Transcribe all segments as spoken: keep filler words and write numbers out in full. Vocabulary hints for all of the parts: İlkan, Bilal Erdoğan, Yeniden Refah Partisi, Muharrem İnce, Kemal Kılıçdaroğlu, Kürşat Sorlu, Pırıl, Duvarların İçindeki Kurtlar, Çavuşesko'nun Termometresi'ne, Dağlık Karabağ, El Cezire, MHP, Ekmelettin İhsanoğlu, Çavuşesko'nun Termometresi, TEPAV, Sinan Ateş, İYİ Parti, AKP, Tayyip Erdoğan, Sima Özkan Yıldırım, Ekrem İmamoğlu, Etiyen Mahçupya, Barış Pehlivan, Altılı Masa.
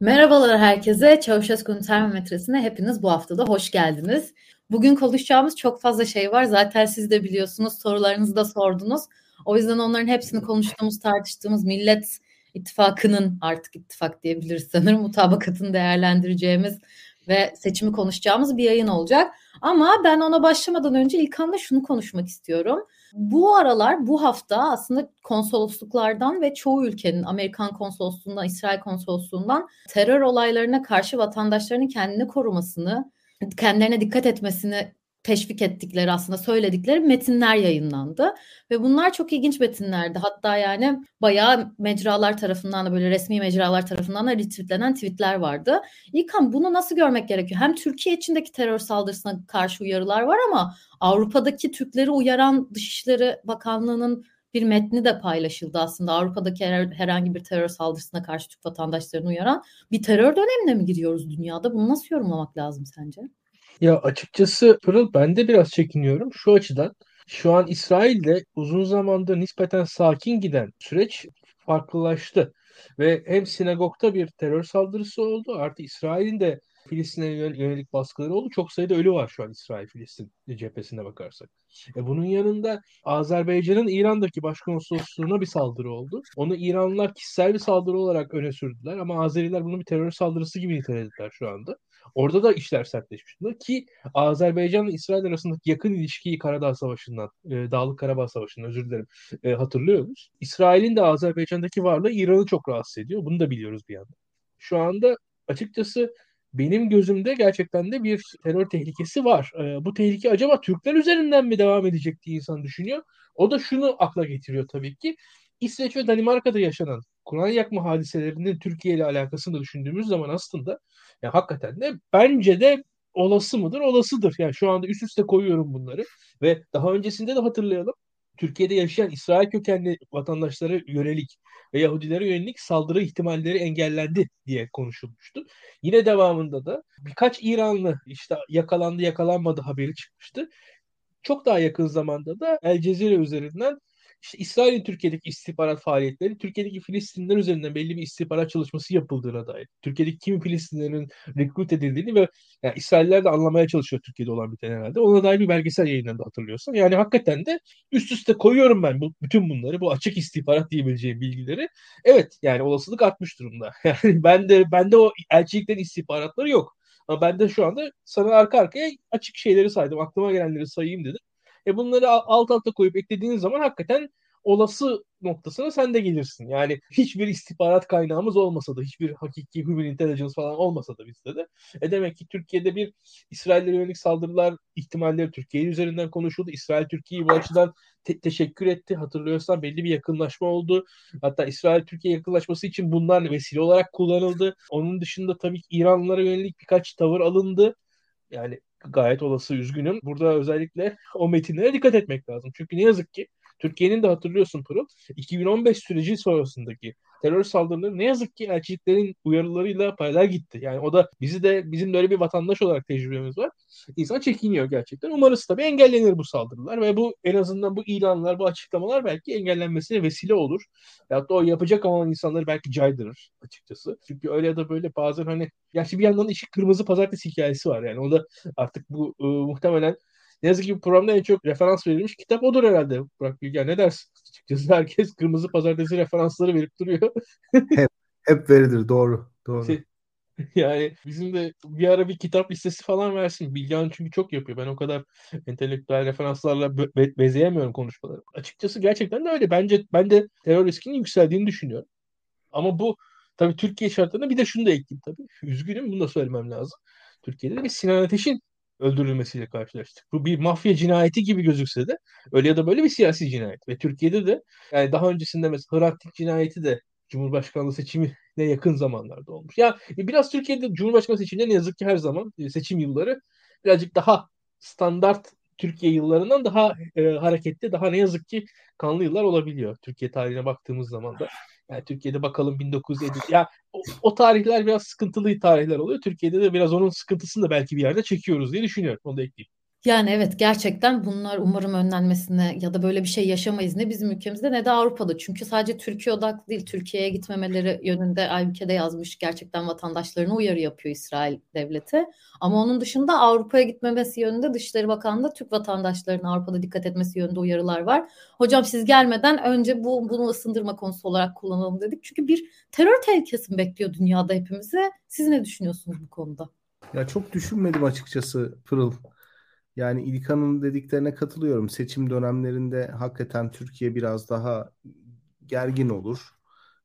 Merhabalar herkese. Çavuşesko'nun Termometresi'ne hepiniz bu hafta da hoş geldiniz. Bugün konuşacağımız çok fazla şey var. Zaten siz de biliyorsunuz, sorularınızı da sordunuz. O yüzden onların hepsini konuştuğumuz, tartıştığımız Millet İttifakı'nın, artık ittifak diyebiliriz sanırım, mutabakatını değerlendireceğimiz ve seçimi konuşacağımız bir yayın olacak. Ama ben ona başlamadan önce İlkan'la şunu konuşmak istiyorum. Bu aralar, bu hafta aslında konsolosluklardan ve çoğu ülkenin, Amerikan konsolosluğundan, İsrail konsolosluğundan, terör olaylarına karşı vatandaşlarının kendini korumasını, kendilerine dikkat etmesini teşvik ettikleri, aslında söyledikleri metinler yayınlandı. Ve bunlar çok ilginç metinlerdi. Hatta yani bayağı mecralar tarafından da, böyle resmi mecralar tarafından da retweetlenen tweetler vardı. İlkan, bunu nasıl görmek gerekiyor? Hem Türkiye içindeki terör saldırısına karşı uyarılar var ama Avrupa'daki Türkleri uyaran Dışişleri Bakanlığı'nın bir metni de paylaşıldı aslında. Avrupa'daki her, herhangi bir terör saldırısına karşı Türk vatandaşlarını uyaran bir terör dönemine mi giriyoruz dünyada? Bunu nasıl yorumlamak lazım sence? Ya açıkçası Pırıl, ben de biraz çekiniyorum şu açıdan. Şu an İsrail'de uzun zamandır nispeten sakin giden süreç farklılaştı. Ve hem sinagogda bir terör saldırısı oldu, artı İsrail'in de Filistin'e yönelik baskıları oldu. Çok sayıda ölü var şu an İsrail-Filistin cephesine bakarsak. E bunun yanında Azerbaycan'ın İran'daki başkonsolosluğuna bir saldırı oldu. Onu İranlılar kişisel bir saldırı olarak öne sürdüler ama Azeriler bunu bir terör saldırısı gibi nitelediler şu anda. Orada da işler sertleşmiş durumda ki Azerbaycan ile İsrail arasındaki yakın ilişkiyi Karadağ Savaşı'ndan, e, Dağlık Karabağ Savaşı'ndan özür dilerim e, hatırlıyoruz. İsrail'in de Azerbaycan'daki varlığı İran'ı çok rahatsız ediyor. Bunu da biliyoruz bir yandan. Şu anda açıkçası benim gözümde gerçekten de bir terör tehlikesi var. E, bu tehlike acaba Türkler üzerinden mi devam edecek diye insan düşünüyor. O da şunu akla getiriyor tabii ki. İsveç ve Danimarka'da yaşanan Kur'an yakma hadiselerinin Türkiye ile alakasını da düşündüğümüz zaman aslında ya hakikaten de bence de olası mıdır? Olasıdır. Yani şu anda üst üste koyuyorum bunları ve daha öncesinde de hatırlayalım. Türkiye'de yaşayan İsrail kökenli vatandaşlara yönelik ve Yahudilere yönelik saldırı ihtimalleri engellendi diye konuşulmuştu. Yine devamında da birkaç İranlı işte yakalandı yakalanmadı haberi çıkmıştı. Çok daha yakın zamanda da El Cezire üzerinden İşte İsrail'in Türkiye'deki istihbarat faaliyetleri, Türkiye'deki Filistinler üzerinden belli bir istihbarat çalışması yapıldığına dair, Türkiye'deki kimi Filistinlerin rekrut edildiğini ve yani İsrailler de anlamaya çalışıyor Türkiye'de olan biten herhalde. Ona dair bir belgesel yayınlandı hatırlıyorsan. Yani hakikaten de üst üste koyuyorum ben bu, bütün bunları, bu açık istihbarat diyebileceğim bilgileri. Evet, yani olasılık artmış durumda. Yani ben de ben de o elçiliklerin istihbaratları yok. Ama ben de şu anda sana arka arkaya açık şeyleri saydım, aklıma gelenleri sayayım dedim. E bunları alt alta koyup eklediğin zaman hakikaten olası noktasına sen de gelirsin. Yani hiçbir istihbarat kaynağımız olmasa da, hiçbir hakiki human intelligence falan olmasa da bizde de. E demek ki Türkiye'de bir İsrail'lere yönelik saldırılar ihtimalleri Türkiye üzerinden konuşuldu. İsrail Türkiye'yi bu açıdan te- teşekkür etti. Hatırlıyorsan belli bir yakınlaşma oldu. Hatta İsrail-Türkiye yakınlaşması için bunlar vesile olarak kullanıldı. Onun dışında tabii ki İranlılara yönelik birkaç tavır alındı. Yani gayet olası, üzgünüm. Burada özellikle o metinlere dikkat etmek lazım. Çünkü ne yazık ki Türkiye'nin de, hatırlıyorsun Pırıl, iki bin on beş süreci sonrasındaki terör saldırıları ne yazık ki elçiliklerin uyarılarıyla paralel gitti. Yani o da bizi de, bizim de öyle bir vatandaş olarak tecrübemiz var. İnsan çekiniyor gerçekten. Umarız tabii engellenir bu saldırılar ve bu, en azından bu ilanlar, bu açıklamalar belki engellenmesine vesile olur. Hatta o yapacak olan insanları belki caydırır açıkçası. Çünkü öyle ya da böyle bazen hani, gerçi bir yandan işin kırmızı pazartesi hikayesi var yani. O da artık bu e, muhtemelen ne yazık ki bu programda en çok referans verilmiş kitap odur herhalde. Burak, Bilgehan, ne dersin? Açıkçası herkes kırmızı pazartesi referansları verip duruyor. hep, hep verilir. Doğru. Doğru. Şey, yani bizim de bir ara bir kitap listesi falan versin. Bilgehan çünkü çok yapıyor. Ben o kadar entelektüel referanslarla be- bezeyemiyorum konuşmaları. Açıkçası gerçekten de öyle. Bence ben de terör riskinin yükseldiğini düşünüyorum. Ama bu tabii Türkiye şartlarında, bir de şunu da ekleyeyim tabii. Üzgünüm, bunu da söylemem lazım. Türkiye'de de bir Sinan Ateş'in öldürülmesiyle karşılaştık. Bu bir mafya cinayeti gibi gözükse de öyle ya da böyle bir siyasi cinayet. Ve Türkiye'de de yani daha öncesinde mesela Hrant Dink cinayeti de Cumhurbaşkanlığı seçimine yakın zamanlarda olmuş. Ya biraz Türkiye'de Cumhurbaşkanlığı seçiminde ne yazık ki her zaman seçim yılları birazcık daha standart Türkiye yıllarından daha e, hareketli, daha ne yazık ki kanlı yıllar olabiliyor Türkiye tarihine baktığımız zaman da. Yani Türkiye'de bakalım bin dokuz yüz elli ya o, o tarihler biraz sıkıntılı tarihler oluyor. Türkiye'de de biraz onun sıkıntısını da belki bir yerde çekiyoruz diye düşünüyorum. Onu da ekleyeyim. Yani evet, gerçekten bunlar umarım önlenmesine ya da böyle bir şey yaşamayız ne bizim ülkemizde ne de Avrupa'da. Çünkü sadece Türkiye odaklı değil, Türkiye'ye gitmemeleri yönünde Aybüke'de yazmış, gerçekten vatandaşlarına uyarı yapıyor İsrail devleti. Ama onun dışında Avrupa'ya gitmemesi yönünde Dışişleri Bakanlığı'nda Türk vatandaşlarının Avrupa'da dikkat etmesi yönünde uyarılar var. Hocam siz gelmeden önce bu bunu ısındırma konusu olarak kullanalım dedik. Çünkü bir terör tehlikesi bekliyor dünyada hepimizi. Siz ne düşünüyorsunuz bu konuda? Ya çok düşünmedim açıkçası Pırıl. Yani İlkan'ın dediklerine katılıyorum. Seçim dönemlerinde hakikaten Türkiye biraz daha gergin olur.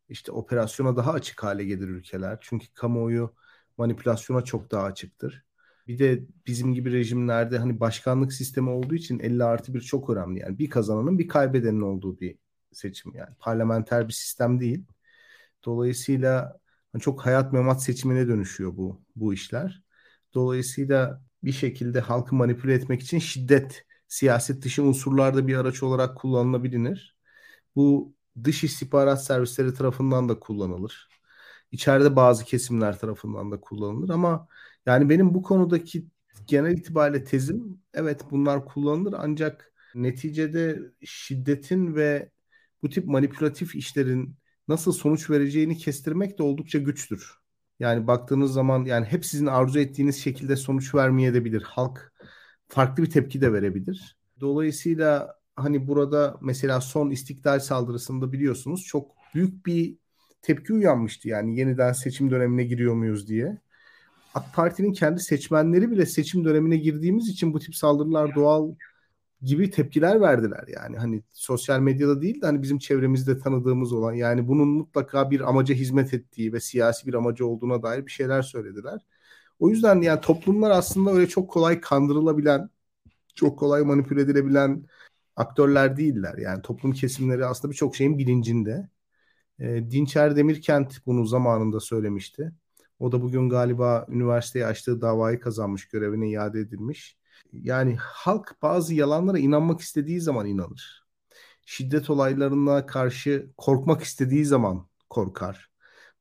İşte operasyona daha açık hale gelir ülkeler. Çünkü kamuoyu manipülasyona çok daha açıktır. Bir de bizim gibi rejimlerde hani başkanlık sistemi olduğu için elli artı bir çok önemli. Yani bir kazananın bir kaybedenin olduğu bir seçim yani. Parlamenter bir sistem değil. Dolayısıyla çok hayat memat seçimine dönüşüyor bu bu işler. Dolayısıyla bir şekilde halkı manipüle etmek için şiddet, siyaset dışı unsurlarda bir araç olarak kullanılabilir. Bu dış istihbarat servisleri tarafından da kullanılır. İçeride bazı kesimler tarafından da kullanılır ama yani benim bu konudaki genel itibariyle tezim, evet bunlar kullanılır ancak neticede şiddetin ve bu tip manipülatif işlerin nasıl sonuç vereceğini kestirmek de oldukça güçtür. Yani baktığınız zaman yani hep sizin arzu ettiğiniz şekilde sonuç vermeyebilir. Halk farklı bir tepki de verebilir. Dolayısıyla hani burada mesela son istiklal saldırısında biliyorsunuz çok büyük bir tepki uyanmıştı. Yani yeniden seçim dönemine giriyor muyuz diye. AK Parti'nin kendi seçmenleri bile seçim dönemine girdiğimiz için bu tip saldırılar doğal gibi tepkiler verdiler. Yani hani sosyal medyada değil de hani bizim çevremizde tanıdığımız olan, yani bunun mutlaka bir amaca hizmet ettiği ve siyasi bir amacı olduğuna dair bir şeyler söylediler. O yüzden yani toplumlar aslında öyle çok kolay kandırılabilen, çok kolay manipüle edilebilen aktörler değiller. Yani toplum kesimleri aslında birçok şeyin bilincinde. E, Dinçer Demirkent bunu zamanında söylemişti. O da bugün galiba üniversiteye açtığı davayı kazanmış, görevine iade edilmiş. Yani halk bazı yalanlara inanmak istediği zaman inanır. Şiddet olaylarına karşı korkmak istediği zaman korkar.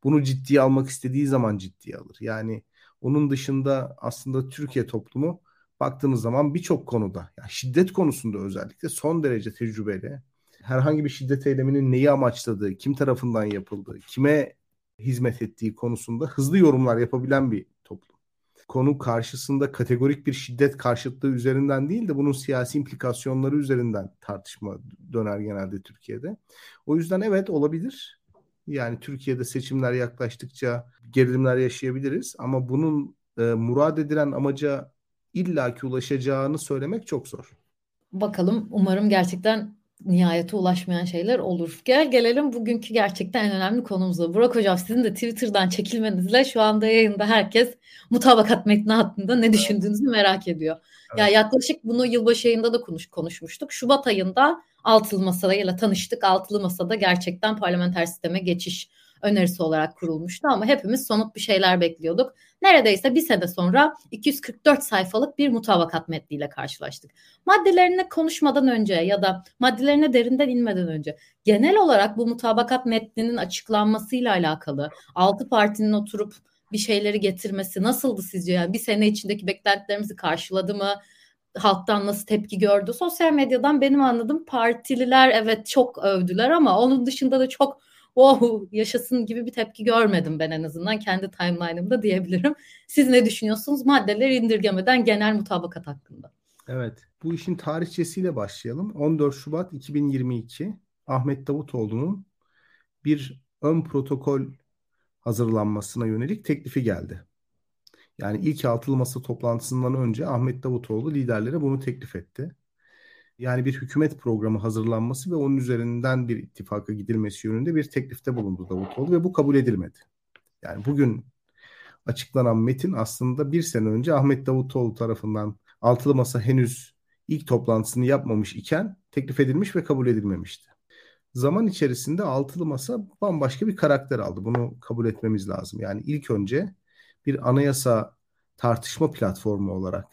Bunu ciddiye almak istediği zaman ciddiye alır. Yani onun dışında aslında Türkiye toplumu baktığınız zaman birçok konuda, yani şiddet konusunda özellikle son derece tecrübeli. Herhangi bir şiddet eyleminin neyi amaçladığı, kim tarafından yapıldığı, kime hizmet ettiği konusunda hızlı yorumlar yapabilen bir toplum. Konu karşısında kategorik bir şiddet karşıtlığı üzerinden değil de bunun siyasi implikasyonları üzerinden tartışma döner genelde Türkiye'de. O yüzden evet olabilir. Yani Türkiye'de seçimler yaklaştıkça gerilimler yaşayabiliriz ama bunun e, murad edilen amaca illaki ulaşacağını söylemek çok zor. Bakalım, umarım gerçekten nihayete ulaşmayan şeyler olur. Gel gelelim bugünkü gerçekten en önemli konumuza. Burak Hocam, sizin de Twitter'dan çekilmenizle şu anda yayında herkes mutabakat metni hakkında ne düşündüğünüzü merak ediyor. Evet. Ya yaklaşık bunu yılbaşı yayında da konuş, konuşmuştuk. Şubat ayında Altılı Masa'yla tanıştık. Altılı Masa'da gerçekten parlamenter sisteme geçiş önerisi olarak kurulmuştu ama hepimiz somut bir şeyler bekliyorduk. Neredeyse bir sene sonra iki yüz kırk dört sayfalık bir mutabakat metniyle karşılaştık. Maddelerine konuşmadan önce ya da maddelerine derinden inmeden önce genel olarak bu mutabakat metninin açıklanmasıyla alakalı altı partinin oturup bir şeyleri getirmesi nasıldı sizce? Yani bir sene içindeki beklentilerimizi karşıladı mı? Halktan nasıl tepki gördü? Sosyal medyadan benim anladığım partililer evet çok övdüler ama onun dışında da çok wow yaşasın gibi bir tepki görmedim ben, en azından kendi timeline'ımda diyebilirim. Siz ne düşünüyorsunuz maddeleri indirgemeden genel mutabakat hakkında? Evet, bu işin tarihçesiyle başlayalım. on dört Şubat iki bin yirmi iki Ahmet Davutoğlu'nun bir ön protokol hazırlanmasına yönelik teklifi geldi. Yani ilk altılı masa toplantısından önce Ahmet Davutoğlu liderlere bunu teklif etti. Yani bir hükümet programı hazırlanması ve onun üzerinden bir ittifaka gidilmesi yönünde bir teklifte bulundu Davutoğlu ve bu kabul edilmedi. Yani bugün açıklanan metin aslında bir sene önce Ahmet Davutoğlu tarafından altılı masa henüz ilk toplantısını yapmamış iken teklif edilmiş ve kabul edilmemişti. Zaman içerisinde altılı masa bambaşka bir karakter aldı. Bunu kabul etmemiz lazım. Yani ilk önce bir anayasa tartışma platformu olarak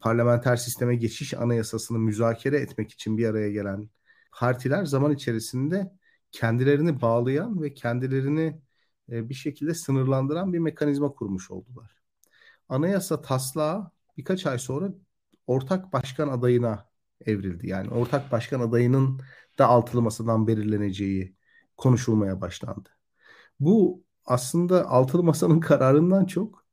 parlamenter sisteme geçiş anayasasını müzakere etmek için bir araya gelen partiler zaman içerisinde kendilerini bağlayan ve kendilerini bir şekilde sınırlandıran bir mekanizma kurmuş oldular. Anayasa taslağı birkaç ay sonra ortak başkan adayına evrildi. Yani ortak başkan adayının da altılı masadan belirleneceği konuşulmaya başlandı. Bu aslında altılı masanın kararından çok,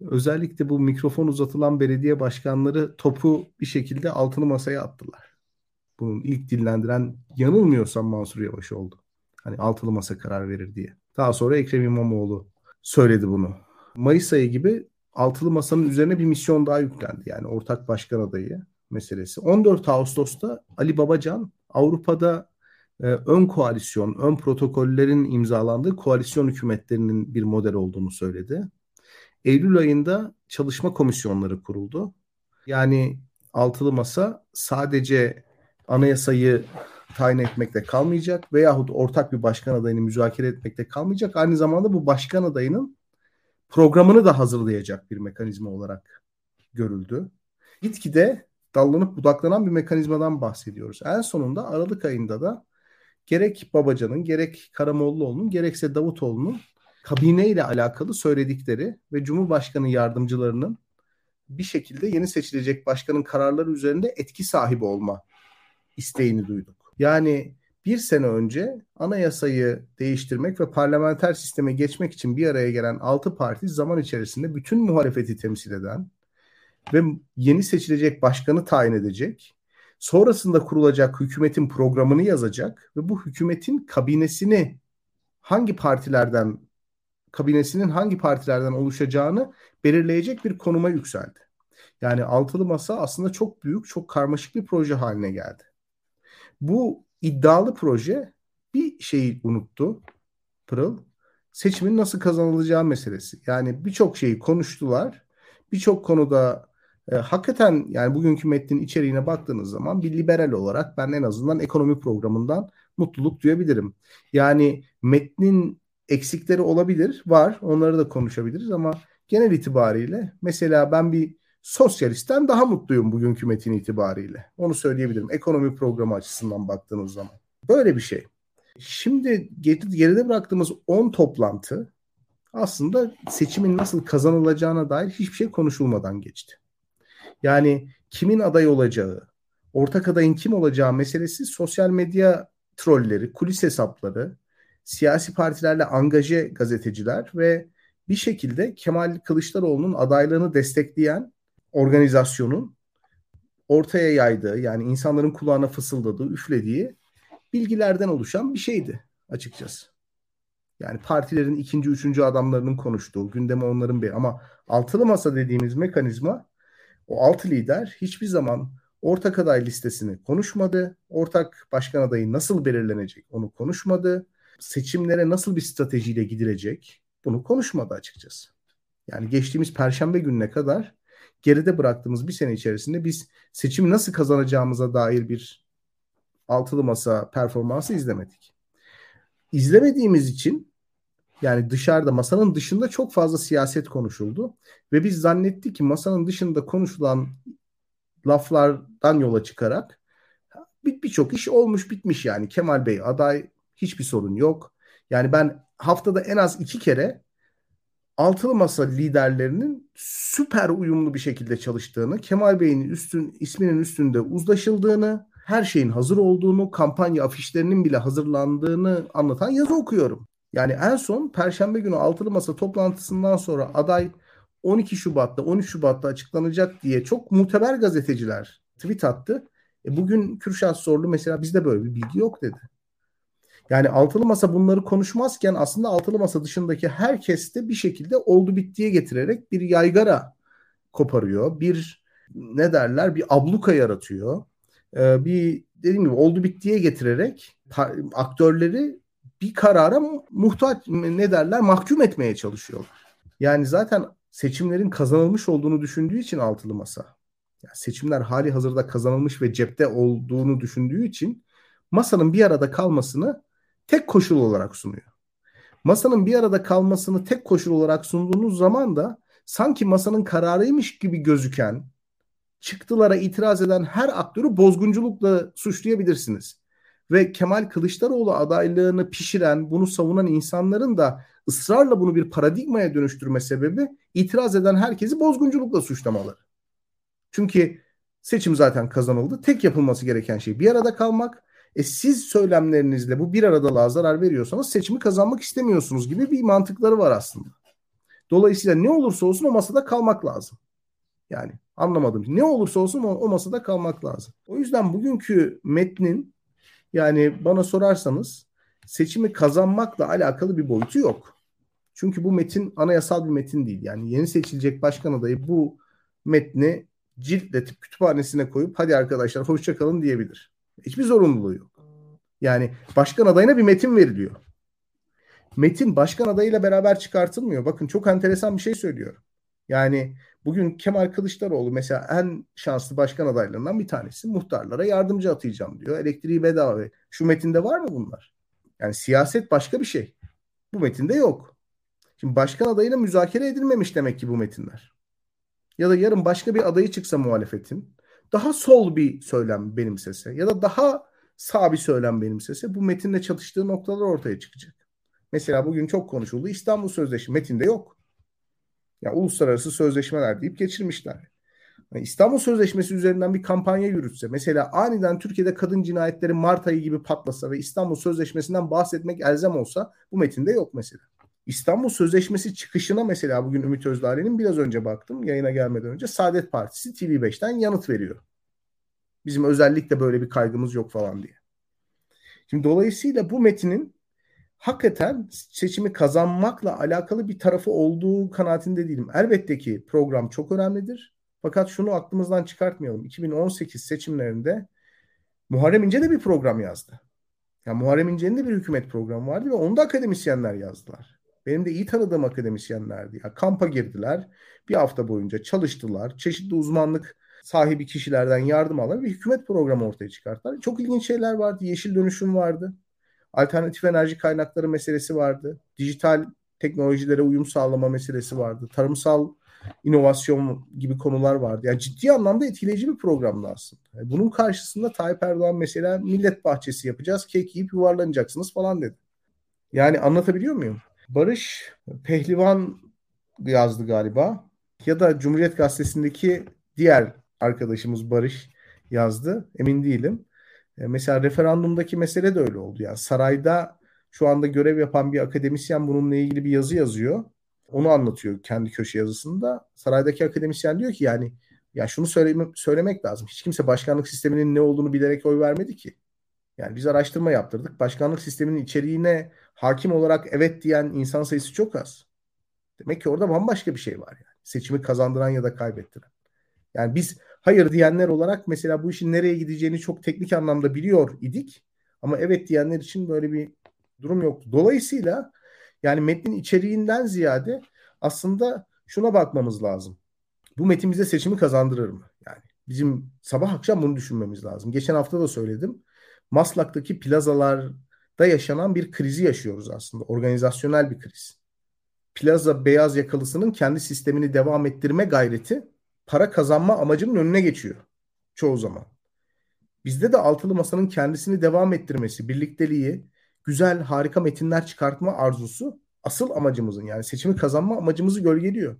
özellikle bu mikrofon uzatılan belediye başkanları topu bir şekilde altılı masaya attılar. Bunun ilk dillendiren yanılmıyorsam Mansur Yavaş oldu. Hani altılı masa karar verir diye. Daha sonra Ekrem İmamoğlu söyledi bunu. Mayıs ayı gibi altılı masanın üzerine bir misyon daha yüklendi. Yani ortak başkan adayı meselesi. on dört Ağustos'ta Ali Babacan Avrupa'da e, ön koalisyon, ön protokollerin imzalandığı koalisyon hükümetlerinin bir model olduğunu söyledi. Eylül ayında çalışma komisyonları kuruldu. Yani altılı masa sadece anayasayı tayin etmekte kalmayacak veyahut ortak bir başkan adayını müzakere etmekte kalmayacak. Aynı zamanda bu başkan adayının programını da hazırlayacak bir mekanizma olarak görüldü. Gitgide dallanıp budaklanan bir mekanizmadan bahsediyoruz. En sonunda Aralık ayında da gerek Babacan'ın, gerek Karamollaoğlu'nun, gerekse Davutoğlu'nun kabineyle alakalı söyledikleri ve Cumhurbaşkanı yardımcılarının bir şekilde yeni seçilecek başkanın kararları üzerinde etki sahibi olma isteğini duyduk. Yani bir sene önce anayasayı değiştirmek ve parlamenter sisteme geçmek için bir araya gelen altı parti zaman içerisinde bütün muhalefeti temsil eden ve yeni seçilecek başkanı tayin edecek, sonrasında kurulacak hükümetin programını yazacak ve bu hükümetin kabinesini hangi partilerden kabinesinin hangi partilerden oluşacağını belirleyecek bir konuma yükseldi. Yani altılı masa aslında çok büyük, çok karmaşık bir proje haline geldi. Bu iddialı proje bir şeyi unuttu Pırıl. Seçimin nasıl kazanılacağı meselesi. Yani birçok şeyi konuştular. Birçok konuda e, hakikaten yani bugünkü metnin içeriğine baktığınız zaman bir liberal olarak ben en azından ekonomi programından mutluluk duyabilirim. Yani metnin eksikleri olabilir, var. Onları da konuşabiliriz ama genel itibariyle mesela ben bir sosyalistten daha mutluyum bugünkü metin itibariyle. Onu söyleyebilirim. Ekonomi programı açısından baktığınız zaman. Böyle bir şey. Şimdi geride bıraktığımız on toplantı aslında seçimin nasıl kazanılacağına dair hiçbir şey konuşulmadan geçti. Yani kimin aday olacağı, ortak adayın kim olacağı meselesi sosyal medya trolleri, kulis hesapları, siyasi partilerle angaje gazeteciler ve bir şekilde Kemal Kılıçdaroğlu'nun adaylığını destekleyen organizasyonun ortaya yaydığı, yani insanların kulağına fısıldadığı, üflediği bilgilerden oluşan bir şeydi açıkçası. Yani partilerin ikinci, üçüncü adamlarının konuştuğu, gündeme onların bir, ama altılı masa dediğimiz mekanizma, o altı lider hiçbir zaman ortak aday listesini konuşmadı, ortak başkan adayı nasıl belirlenecek onu konuşmadı, seçimlere nasıl bir stratejiyle gidilecek bunu konuşmadı açıkçası. Yani geçtiğimiz Perşembe gününe kadar geride bıraktığımız bir sene içerisinde biz seçimi nasıl kazanacağımıza dair bir altılı masa performansı izlemedik. İzlemediğimiz için yani dışarıda, masanın dışında çok fazla siyaset konuşuldu ve biz zannettik ki masanın dışında konuşulan laflardan yola çıkarak bir birçok iş olmuş bitmiş yani. Kemal Bey aday, hiçbir sorun yok. Yani ben haftada en az iki kere altılı masa liderlerinin süper uyumlu bir şekilde çalıştığını, Kemal Bey'in üstün, isminin üstünde uzlaşıldığını, her şeyin hazır olduğunu, kampanya afişlerinin bile hazırlandığını anlatan yazı okuyorum. Yani en son Perşembe günü altılı masa toplantısından sonra aday on iki Şubat'ta, on üç Şubat'ta açıklanacak diye çok muteber gazeteciler tweet attı. E bugün Kürşat Sorlu mesela bizde böyle bir bilgi yok dedi. Yani altılı masa bunları konuşmazken aslında altılı masa dışındaki herkes de bir şekilde oldu bittiye getirerek bir yaygara koparıyor. Bir ne derler bir abluka yaratıyor. Ee, bir dediğim gibi oldu bittiye getirerek aktörleri bir karara muhtaç ne derler mahkum etmeye çalışıyorlar. Yani zaten seçimlerin kazanılmış olduğunu düşündüğü için altılı masa. Yani seçimler hali hazırda kazanılmış ve cepte olduğunu düşündüğü için masanın bir arada kalmasını tek koşul olarak sunuyor. Masanın bir arada kalmasını tek koşul olarak sunduğunuz zaman da sanki masanın kararıymış gibi gözüken, çıktılara itiraz eden her aktörü bozgunculukla suçlayabilirsiniz. Ve Kemal Kılıçdaroğlu adaylığını pişiren, bunu savunan insanların da ısrarla bunu bir paradigmaya dönüştürme sebebi itiraz eden herkesi bozgunculukla suçlamaları. Çünkü Seçim zaten kazanıldı. Tek yapılması gereken şey bir arada kalmak. E siz söylemlerinizle bu bir aradalığa zarar veriyorsanız seçimi kazanmak istemiyorsunuz gibi bir mantıkları var aslında. Dolayısıyla ne olursa olsun o masada kalmak lazım. Yani anlamadım. Ne olursa olsun o masada kalmak lazım. O yüzden bugünkü metnin, yani bana sorarsanız, seçimi kazanmakla alakalı bir boyutu yok. Çünkü bu metin anayasal bir metin değil. Yani yeni seçilecek başkan adayı bu metni ciltletip kütüphanesine koyup hadi arkadaşlar hoşça kalın diyebilir. Hiçbir zorunluluğu yok. Yani başkan adayına bir metin veriliyor. Metin başkan adayıyla beraber çıkartılmıyor. Bakın çok enteresan bir şey söylüyorum. Yani bugün Kemal Kılıçdaroğlu mesela en şanslı başkan adaylarından bir tanesi. Muhtarlara yardımcı atayacağım diyor. Elektriği bedava. Şu metinde var mı bunlar? Yani siyaset başka bir şey. Bu metinde yok. Şimdi başkan adayıyla müzakere edilmemiş demek ki bu metinler. Ya da yarın başka bir adayı çıksa muhalefetin, daha sol bir söylem benimsese ya da daha sağ bir söylem benimsese bu metinle çatıştığı noktalar ortaya çıkacak. Mesela bugün çok konuşuldu. İstanbul Sözleşmesi metinde yok. Ya uluslararası sözleşmeler deyip geçirmişler. Yani İstanbul Sözleşmesi üzerinden bir kampanya yürütse, mesela aniden Türkiye'de kadın cinayetleri Mart ayı gibi patlasa ve İstanbul Sözleşmesi'nden bahsetmek elzem olsa bu metinde yok mesela. İstanbul Sözleşmesi çıkışına mesela bugün Ümit Özdağ'ın biraz önce baktım yayına gelmeden önce Saadet Partisi T V beşten yanıt veriyor. Bizim özellikle böyle bir kaygımız yok falan diye. Şimdi dolayısıyla bu metinin hakikaten seçimi kazanmakla alakalı bir tarafı olduğu kanaatinde değilim. Elbette ki program çok önemlidir. Fakat şunu aklımızdan çıkartmayalım. iki bin on sekiz seçimlerinde Muharrem İnce de bir program yazdı. Yani Muharrem İnce'nin de bir hükümet programı vardı ve onu da akademisyenler yazdılar. Benim de iyi tanıdığım akademisyenlerdi. Ya kampa girdiler. Bir hafta boyunca çalıştılar. Çeşitli uzmanlık sahibi kişilerden yardım alarak bir hükümet programı ortaya çıkarttılar. Çok ilginç şeyler vardı. Yeşil dönüşüm vardı. Alternatif enerji kaynakları meselesi vardı. Dijital teknolojilere uyum sağlama meselesi vardı. Tarımsal inovasyon gibi konular vardı. Yani ciddi anlamda etkileyici bir programdı aslında. Yani bunun karşısında Tayyip Erdoğan mesela millet bahçesi yapacağız, kek yiyip yuvarlanacaksınız falan dedi. Yani anlatabiliyor muyum? Barış Pehlivan yazdı galiba ya da Cumhuriyet Gazetesi'ndeki diğer arkadaşımız Barış yazdı, emin değilim. Mesela referandumdaki mesele de öyle oldu. Yani sarayda şu anda görev yapan bir akademisyen bununla ilgili bir yazı yazıyor. Onu anlatıyor kendi köşe yazısında. Saraydaki akademisyen diyor ki yani ya şunu söyleme, söylemek lazım. Hiç kimse başkanlık sisteminin ne olduğunu bilerek oy vermedi ki. Yani biz araştırma yaptırdık. Başkanlık sisteminin içeriğine hakim olarak evet diyen insan sayısı çok az. Demek ki orada bambaşka bir şey var yani. Seçimi kazandıran ya da kaybettiren. Yani biz hayır diyenler olarak mesela bu işin nereye gideceğini çok teknik anlamda biliyor idik. Ama evet diyenler için böyle bir durum yoktu. Dolayısıyla yani metnin içeriğinden ziyade aslında şuna bakmamız lazım. Bu metin bize seçimi kazandırır mı? Yani bizim sabah akşam bunu düşünmemiz lazım. Geçen hafta da söyledim. Maslak'taki plazalarda yaşanan bir krizi yaşıyoruz aslında. Organizasyonel bir kriz. Plaza beyaz yakalısının kendi sistemini devam ettirme gayreti para kazanma amacının önüne geçiyor çoğu zaman. Bizde de altılı masanın kendisini devam ettirmesi, birlikteliği, güzel, harika metinler çıkartma arzusu asıl amacımızın, yani seçimi kazanma amacımızı gölgeliyor.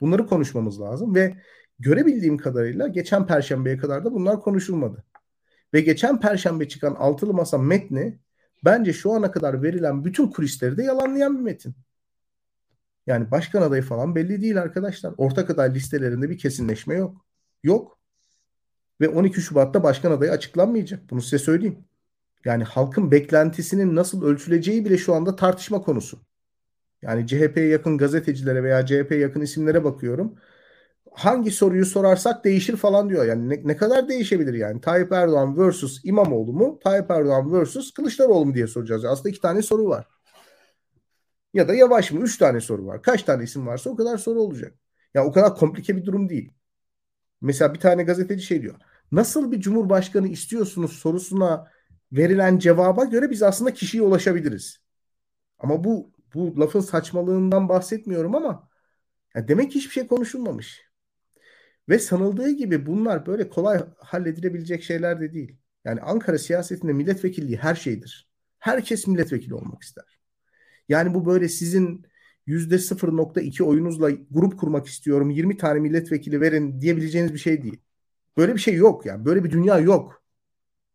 Bunları konuşmamız lazım ve görebildiğim kadarıyla geçen perşembeye kadar da bunlar konuşulmadı. Ve geçen perşembe çıkan altılı masa metni bence şu ana kadar verilen bütün kulisleri de yalanlayan bir metin. Yani başkan adayı falan belli değil arkadaşlar. Ortak aday listelerinde bir kesinleşme yok. Yok. Ve on iki Şubat'ta başkan adayı açıklanmayacak. Bunu size söyleyeyim. Yani halkın beklentisinin nasıl ölçüleceği bile şu anda tartışma konusu. Yani C H P'ye yakın gazetecilere veya C H P'ye yakın isimlere bakıyorum. Hangi soruyu sorarsak değişir falan diyor. Yani ne, ne kadar değişebilir yani? Tayyip Erdoğan versus İmamoğlu mu? Tayyip Erdoğan versus Kılıçdaroğlu mu diye soracağız. Aslında iki tane soru var. Ya da Yavaş mı? Üç tane soru var. Kaç tane isim varsa o kadar soru olacak. Ya o kadar komplike bir durum değil. Mesela bir tane gazeteci şey diyor. Nasıl bir cumhurbaşkanı istiyorsunuz sorusuna verilen cevaba göre biz aslında kişiye ulaşabiliriz. Ama bu bu lafın saçmalığından bahsetmiyorum ama ya demek ki hiçbir şey konuşulmamış. Ve sanıldığı gibi bunlar böyle kolay halledilebilecek şeyler de değil. Yani Ankara siyasetinde milletvekilliği her şeydir. Herkes milletvekili olmak ister. Yani bu böyle sizin yüzde sıfır virgül iki oyunuzla grup kurmak istiyorum, yirmi tane milletvekili verin diyebileceğiniz bir şey değil. Böyle bir şey yok yani. Böyle bir dünya yok.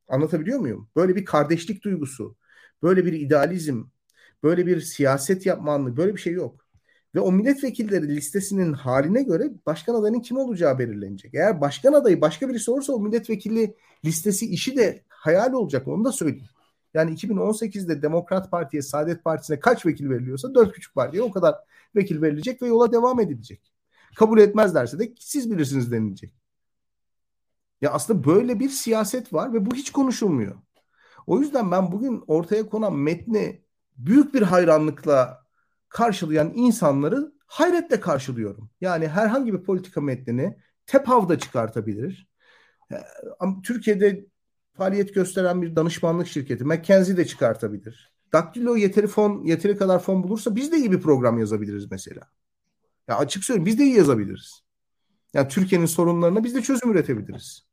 Anlatabiliyor muyum? Böyle bir kardeşlik duygusu, böyle bir idealizm, böyle bir siyaset yapmanlığı, böyle bir şey yok. Ve o milletvekilleri listesinin haline göre başkan adayının kim olacağı belirlenecek. Eğer başkan adayı başka birisi olursa o milletvekili listesi işi de hayal olacak. Onu da söyleyeyim. Yani iki bin on sekizde Demokrat Parti'ye, Saadet Partisi'ne kaç vekil veriliyorsa dört küçük partiye o kadar vekil verilecek ve yola devam edilecek. Kabul etmezlerse de siz bilirsiniz denilecek. Ya aslında böyle bir siyaset var ve bu hiç konuşulmuyor. O yüzden ben bugün ortaya konan metni büyük bir hayranlıkla karşılayan insanları hayretle karşılıyorum. Yani herhangi bir politika metnini TEPAV'da çıkartabilir. Türkiye'de faaliyet gösteren bir danışmanlık şirketi McKinsey de çıkartabilir. Daktilo yeteri fon, yeteri kadar fon bulursa biz de iyi bir program yazabiliriz mesela. Ya açık söyleyeyim, biz de iyi yazabiliriz. Ya yani Türkiye'nin sorunlarına biz de çözüm üretebiliriz.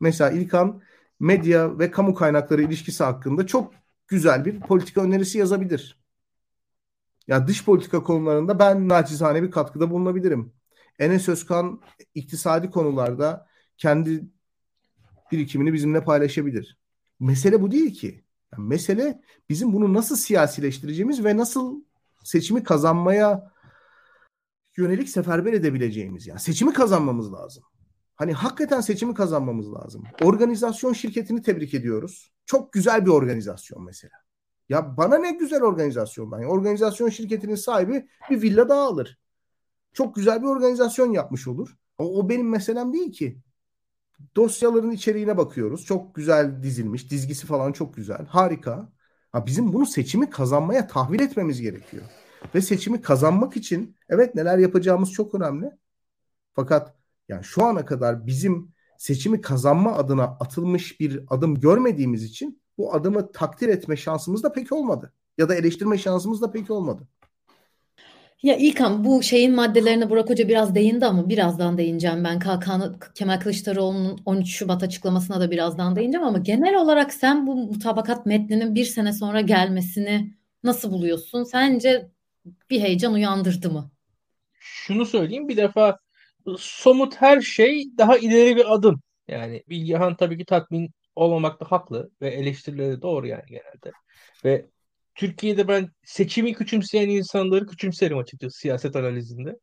Mesela İlkan medya ve kamu kaynakları ilişkisi hakkında çok güzel bir politika önerisi yazabilir. Ya dış politika konularında ben naçizane bir katkıda bulunabilirim. Enes Sözkan iktisadi konularda kendi birikimini bizimle paylaşabilir. Mesele bu değil ki. Yani mesele bizim bunu nasıl siyasileştireceğimiz ve nasıl seçimi kazanmaya yönelik seferber edebileceğimiz. Yani seçimi kazanmamız lazım. Hani hakikaten seçimi kazanmamız lazım. Organizasyon şirketini tebrik ediyoruz. Çok güzel bir organizasyon mesela. Ya bana ne güzel organizasyondan. Yani organizasyon şirketinin sahibi bir villa daha alır. Çok güzel bir organizasyon yapmış olur. O, o benim meselem değil ki. Dosyaların içeriğine bakıyoruz. Çok güzel dizilmiş. Dizgisi falan çok güzel. Harika. Ha, bizim bunu seçimi kazanmaya tahvil etmemiz gerekiyor. Ve seçimi kazanmak için evet neler yapacağımız çok önemli. Fakat yani şu ana kadar bizim seçimi kazanma adına atılmış bir adım görmediğimiz için bu adımı takdir etme şansımız da pek olmadı. Ya da eleştirme şansımız da pek olmadı. Ya İlkan, bu şeyin maddelerine Burak Hoca biraz değindi ama birazdan değineceğim ben. K K'nın, Kemal Kılıçdaroğlu'nun on üç Şubat açıklamasına da birazdan değineceğim ama genel olarak sen bu mutabakat metninin bir sene sonra gelmesini nasıl buluyorsun? Sence bir heyecan uyandırdı mı? Şunu söyleyeyim, bir defa somut her şey daha ileri bir adım. Yani Bilgehan tabii ki tatmin olmamakta haklı ve eleştirileri doğru yani genelde. Ve Türkiye'de ben seçimi küçümseyen insanları küçümserim açıkçası siyaset analizinde.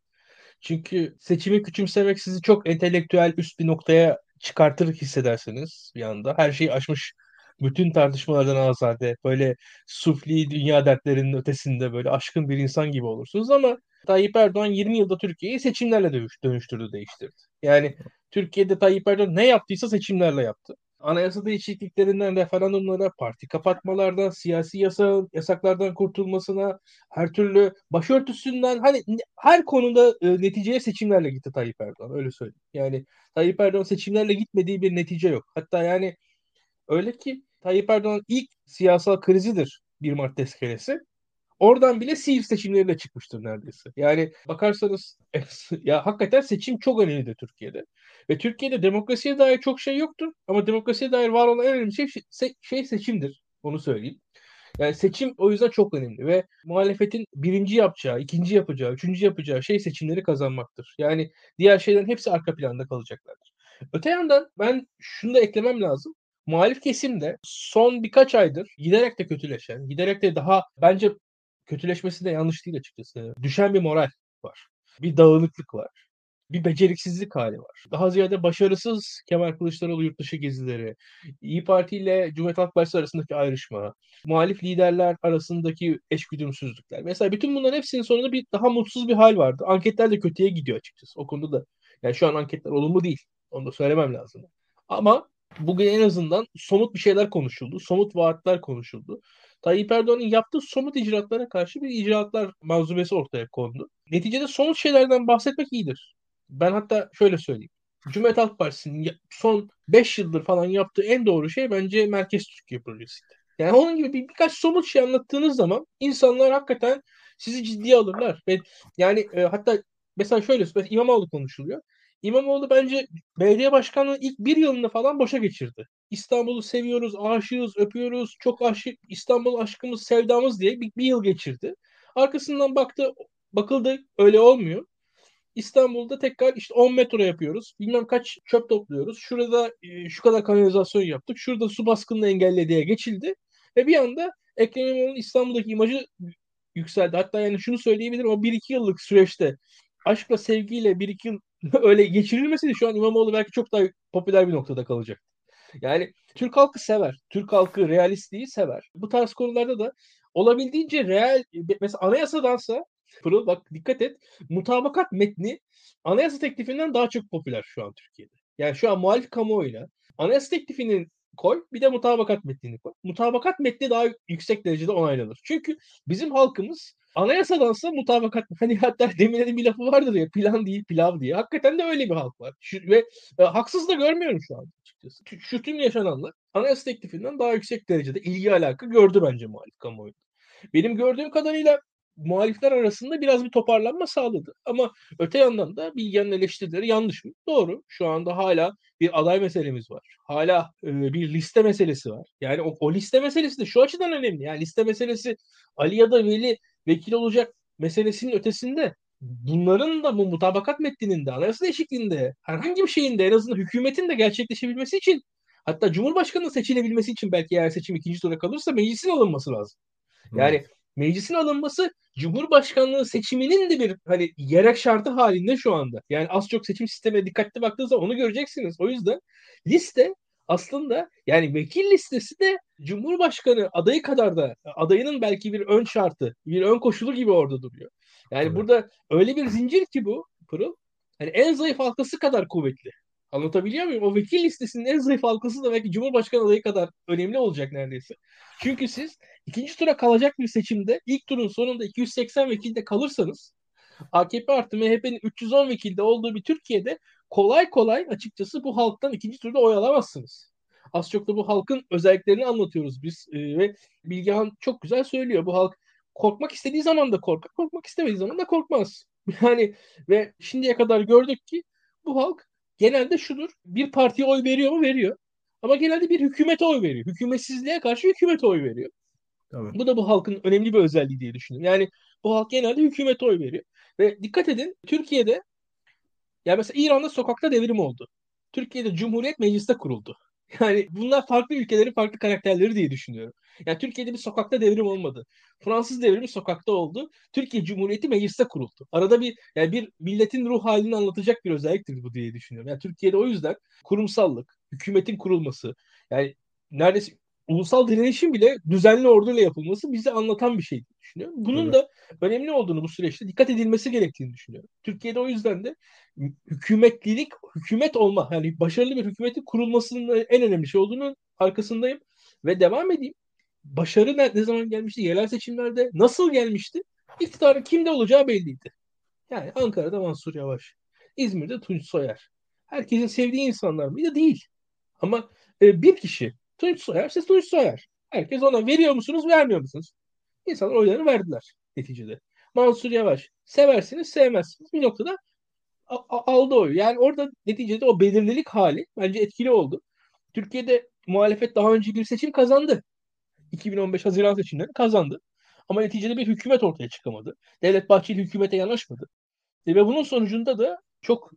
Çünkü seçimi küçümsemek sizi çok entelektüel üst bir noktaya çıkartır hissedersiniz bir anda. Her şeyi aşmış, bütün tartışmalardan azade, böyle sufli dünya dertlerinin ötesinde böyle aşkın bir insan gibi olursunuz ama Tayyip Erdoğan yirmi yılda Türkiye'yi seçimlerle dönüştürdü, değiştirdi. Yani Türkiye'de Tayyip Erdoğan ne yaptıysa seçimlerle yaptı. Anayasa değişikliklerinden referandumlara, parti kapatmalardan, siyasi yasa, yasaklardan kurtulmasına, her türlü başörtüsünden, hani her konuda e, neticeye seçimlerle gitti Tayyip Erdoğan, öyle söyleyeyim. Yani Tayyip Erdoğan seçimlerle gitmediği bir netice yok. Hatta yani öyle ki Tayyip Erdoğan'ın ilk siyasal krizidir bir Mart tezkeresi. Oradan bile Siirt seçimleriyle çıkmıştır neredeyse. Yani bakarsanız ya hakikaten seçim çok önemlidir Türkiye'de. Ve Türkiye'de demokrasiye dair çok şey yoktur. Ama demokrasiye dair var olan en önemli şey, şey seçimdir. Onu söyleyeyim. Yani seçim o yüzden çok önemli. Ve muhalefetin birinci yapacağı, ikinci yapacağı, üçüncü yapacağı şey seçimleri kazanmaktır. Yani diğer şeylerin hepsi arka planda kalacaklardır. Öte yandan ben şunu da eklemem lazım. Muhalif kesim de son birkaç aydır giderek de kötüleşen, giderek de daha bence kötüleşmesi de yanlış değil açıkçası. Düşen bir moral var. Bir dağınıklık var. Bir beceriksizlik hali var. Daha ziyade başarısız Kemal Kılıçdaroğlu yurt dışı gezileri, İYİ Parti ile Cumhuriyet Halk Partisi arasındaki ayrışma, muhalif liderler arasındaki eşgüdümsüzlükler. Mesela bütün bunların hepsinin sonunda bir daha mutsuz bir hal vardı. Anketler de kötüye gidiyor açıkçası. O konuda da yani şu an anketler olumlu değil. Onu da söylemem lazım. Ama bugün en azından somut bir şeyler konuşuldu. Somut vaatler konuşuldu. Tayyip Erdoğan'ın yaptığı somut icraatlara karşı bir icraatlar manzumesi ortaya kondu. Neticede somut şeylerden bahsetmek iyidir. Ben hatta şöyle söyleyeyim. Cumhuriyet Halk Partisi'nin son beş yıldır falan yaptığı en doğru şey bence Merkez Türkiye Projesi'ydi. Yani onun gibi bir, birkaç somut şey anlattığınız zaman insanlar hakikaten sizi ciddiye alırlar. Ve yani e, hatta mesela şöyle mesela İmamoğlu konuşuluyor. İmamoğlu bence belediye başkanlığı ilk bir yılını falan boşa geçirdi. İstanbul'u seviyoruz, aşığız, öpüyoruz, çok aşık, İstanbul aşkımız, sevdamız diye bir, bir yıl geçirdi. Arkasından baktı, bakıldı öyle olmuyor. İstanbul'da tekrar işte on metro yapıyoruz. Bilmem kaç çöp topluyoruz. Şurada e, şu kadar kanalizasyon yaptık. Şurada su baskınını engelle diye geçildi. Ve bir anda Ekrem İmamoğlu'nun İstanbul'daki imajı yükseldi. Hatta yani şunu söyleyebilirim. O bir iki yıllık süreçte aşkla, sevgiyle bir iki yıl öyle geçirilmeseydi şu an İmamoğlu belki çok daha popüler bir noktada kalacak. Yani Türk halkı sever. Türk halkı realistliği sever. Bu tarz konularda da olabildiğince real, mesela anayasadansa Pırıl bak dikkat et, mutabakat metni anayasa teklifinden daha çok popüler şu an Türkiye'de. Yani şu an muhalif kamuoyuyla anayasa teklifini koy, bir de mutabakat metnini koy. Mutabakat metni daha yüksek derecede onaylanır. Çünkü bizim halkımız anayasadansa mutabakat, hani hatta demin bir lafı vardır ya, plan değil pilav diye. Hakikaten de öyle bir halk var. Şu, ve e, haksız da görmüyorum şu an açıkçası. Şu, şu tüm yaşananlar anayasa teklifinden daha yüksek derecede ilgi alaka gördü bence muhalif kamuoyu. Benim gördüğüm kadarıyla muhalifler arasında biraz bir toparlanma sağladı. Ama öte yandan da Bilgehan'ın eleştirileri yanlış mı? Doğru. Şu anda hala bir aday meselemiz var. Hala e, bir liste meselesi var. Yani o, o liste meselesi de şu açıdan önemli. Yani liste meselesi Ali ya da Veli vekil olacak meselesinin ötesinde bunların da bu mutabakat metninin de anayasa değişikliğinde herhangi bir şeyin de en azından hükümetin de gerçekleşebilmesi için, hatta Cumhurbaşkanı'nın seçilebilmesi için belki eğer seçim ikinci tura kalırsa meclisin alınması lazım. Yani evet. Meclisin alınması Cumhurbaşkanlığı seçiminin de bir hani yerel şartı halinde şu anda. Yani az çok seçim sistemine dikkatli baktığınızda onu göreceksiniz. O yüzden liste aslında yani vekil listesi de Cumhurbaşkanı adayı kadar da adayının belki bir ön şartı, bir ön koşulu gibi orada duruyor. Yani evet. Burada öyle bir zincir ki bu Pırıl. Hani en zayıf halkası kadar kuvvetli. Anlatabiliyor muyum? O vekil listesinin en zayıf halkası da belki Cumhurbaşkanı adayı kadar önemli olacak neredeyse. Çünkü siz ikinci tura kalacak bir seçimde ilk turun sonunda iki yüz seksen vekilde kalırsanız, A K P artı M H P'nin üç yüz on vekilde olduğu bir Türkiye'de kolay kolay açıkçası bu halktan ikinci turda oy alamazsınız. Az çok da bu halkın özelliklerini anlatıyoruz biz ee, ve Bilgehan çok güzel söylüyor. Bu halk korkmak istediği zaman da korkar, korkmak istemediği zaman da korkmaz. Yani ve şimdiye kadar gördük ki bu halk genelde şudur, bir partiye oy veriyor mu? Veriyor. Ama genelde bir hükümete oy veriyor. Hükümetsizliğe karşı hükümete oy veriyor. Tabii. Bu da bu halkın önemli bir özelliği diye düşünüyorum. Yani bu halk genelde hükümete oy veriyor. Ve dikkat edin, Türkiye'de, yani mesela İran'da sokakta devrim oldu. Türkiye'de Cumhuriyet Mecliste kuruldu. Yani bunlar farklı ülkelerin farklı karakterleri diye düşünüyorum. Yani Türkiye'de bir sokakta devrim olmadı. Fransız devrimi sokakta oldu. Türkiye Cumhuriyeti mecliste kuruldu. Arada bir yani bir milletin ruh halini anlatacak bir özelliktir bu diye düşünüyorum. Yani Türkiye'de o yüzden kurumsallık, hükümetin kurulması, yani neredeyse ulusal direnişin bile düzenli orduyla yapılması bizi anlatan bir şey diye düşünüyorum. Bunun evet. da önemli olduğunu, bu süreçte dikkat edilmesi gerektiğini düşünüyorum. Türkiye'de o yüzden de hükümetlilik, hükümet olma, yani başarılı bir hükümetin kurulmasının en önemli şey olduğunun arkasındayım ve devam edeyim. Başarı ne, ne zaman gelmişti? Yerel seçimlerde nasıl gelmişti? İktidarın kimde olacağı belliydi. Yani Ankara'da Mansur Yavaş, İzmir'de Tunç Soyer. Herkesin sevdiği insanlar mıydı? Değil. Ama e, bir kişi Tunç Soyer, siz Tunç Soyer. Herkes ona veriyor musunuz, vermiyor musunuz? İnsanlar oylarını verdiler neticede. Mansur Yavaş, seversiniz, sevmezsiniz. Bir noktada a- a- aldı oyu. Yani orada neticede o belirlilik hali bence etkili oldu. Türkiye'de muhalefet daha önce bir seçim kazandı. iki bin on beş Haziran seçimlerini kazandı. Ama neticede bir hükümet ortaya çıkamadı. Devlet Bahçeli hükümete yanaşmadı. E ve bunun sonucunda da çok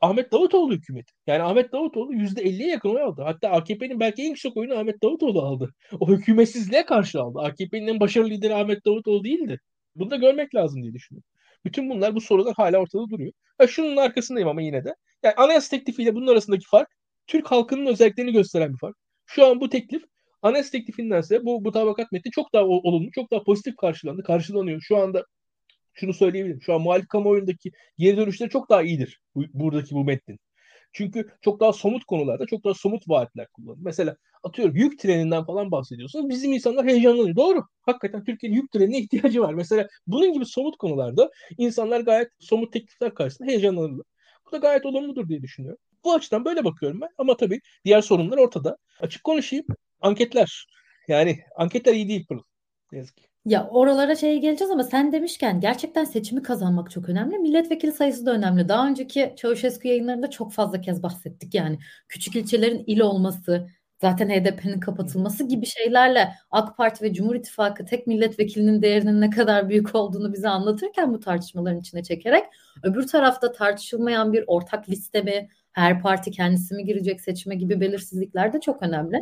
Ahmet Davutoğlu hükümeti. Yani Ahmet Davutoğlu yüzde elliye yakın oy aldı. Hatta A K P'nin belki en yüksek oyunu Ahmet Davutoğlu aldı. O hükümetsizliğe karşı aldı. A K P'nin en başarılı lideri Ahmet Davutoğlu değildi. Bunu da görmek lazım diye düşünüyorum. Bütün bunlar, bu sorular hala ortada duruyor. Ya şunun arkasındayım ama yine de. Yani anayasa teklifiyle bunun arasındaki fark Türk halkının özelliklerini gösteren bir fark. Şu an bu teklif anayasa teklifindense bu mutabakat metni çok daha olumlu, çok daha pozitif karşılandı, karşılanıyor. Şu anda şunu söyleyebilirim. Şu an muhalif kamuoyundaki geri dönüşleri çok daha iyidir bu, buradaki bu metnin. Çünkü çok daha somut konularda çok daha somut vaatler kullanılıyor. Mesela atıyorum yük treninden falan bahsediyorsanız bizim insanlar heyecanlanıyor. Doğru. Hakikaten Türkiye'nin yük trenine ihtiyacı var. Mesela bunun gibi somut konularda insanlar gayet somut teklifler karşısında heyecanlanırlar. Bu da gayet olumludur diye düşünüyorum. Bu açıdan böyle bakıyorum ben. Ama tabii diğer sorunlar ortada. Açık konuşayım. Anketler. Yani anketler iyi değil Pırıl. Ne yazık ki. Ya oralara şey geleceğiz ama sen demişken gerçekten seçimi kazanmak çok önemli. Milletvekili sayısı da önemli. Daha önceki Çavuşesko yayınlarında çok fazla kez bahsettik. Yani küçük ilçelerin il olması, zaten H D P'nin kapatılması gibi şeylerle AK Parti ve Cumhur İttifakı tek milletvekilinin değerinin ne kadar büyük olduğunu bize anlatırken bu tartışmaların içine çekerek, öbür tarafta tartışılmayan bir ortak liste mi, her parti kendisi mi girecek seçime gibi belirsizlikler de çok önemli.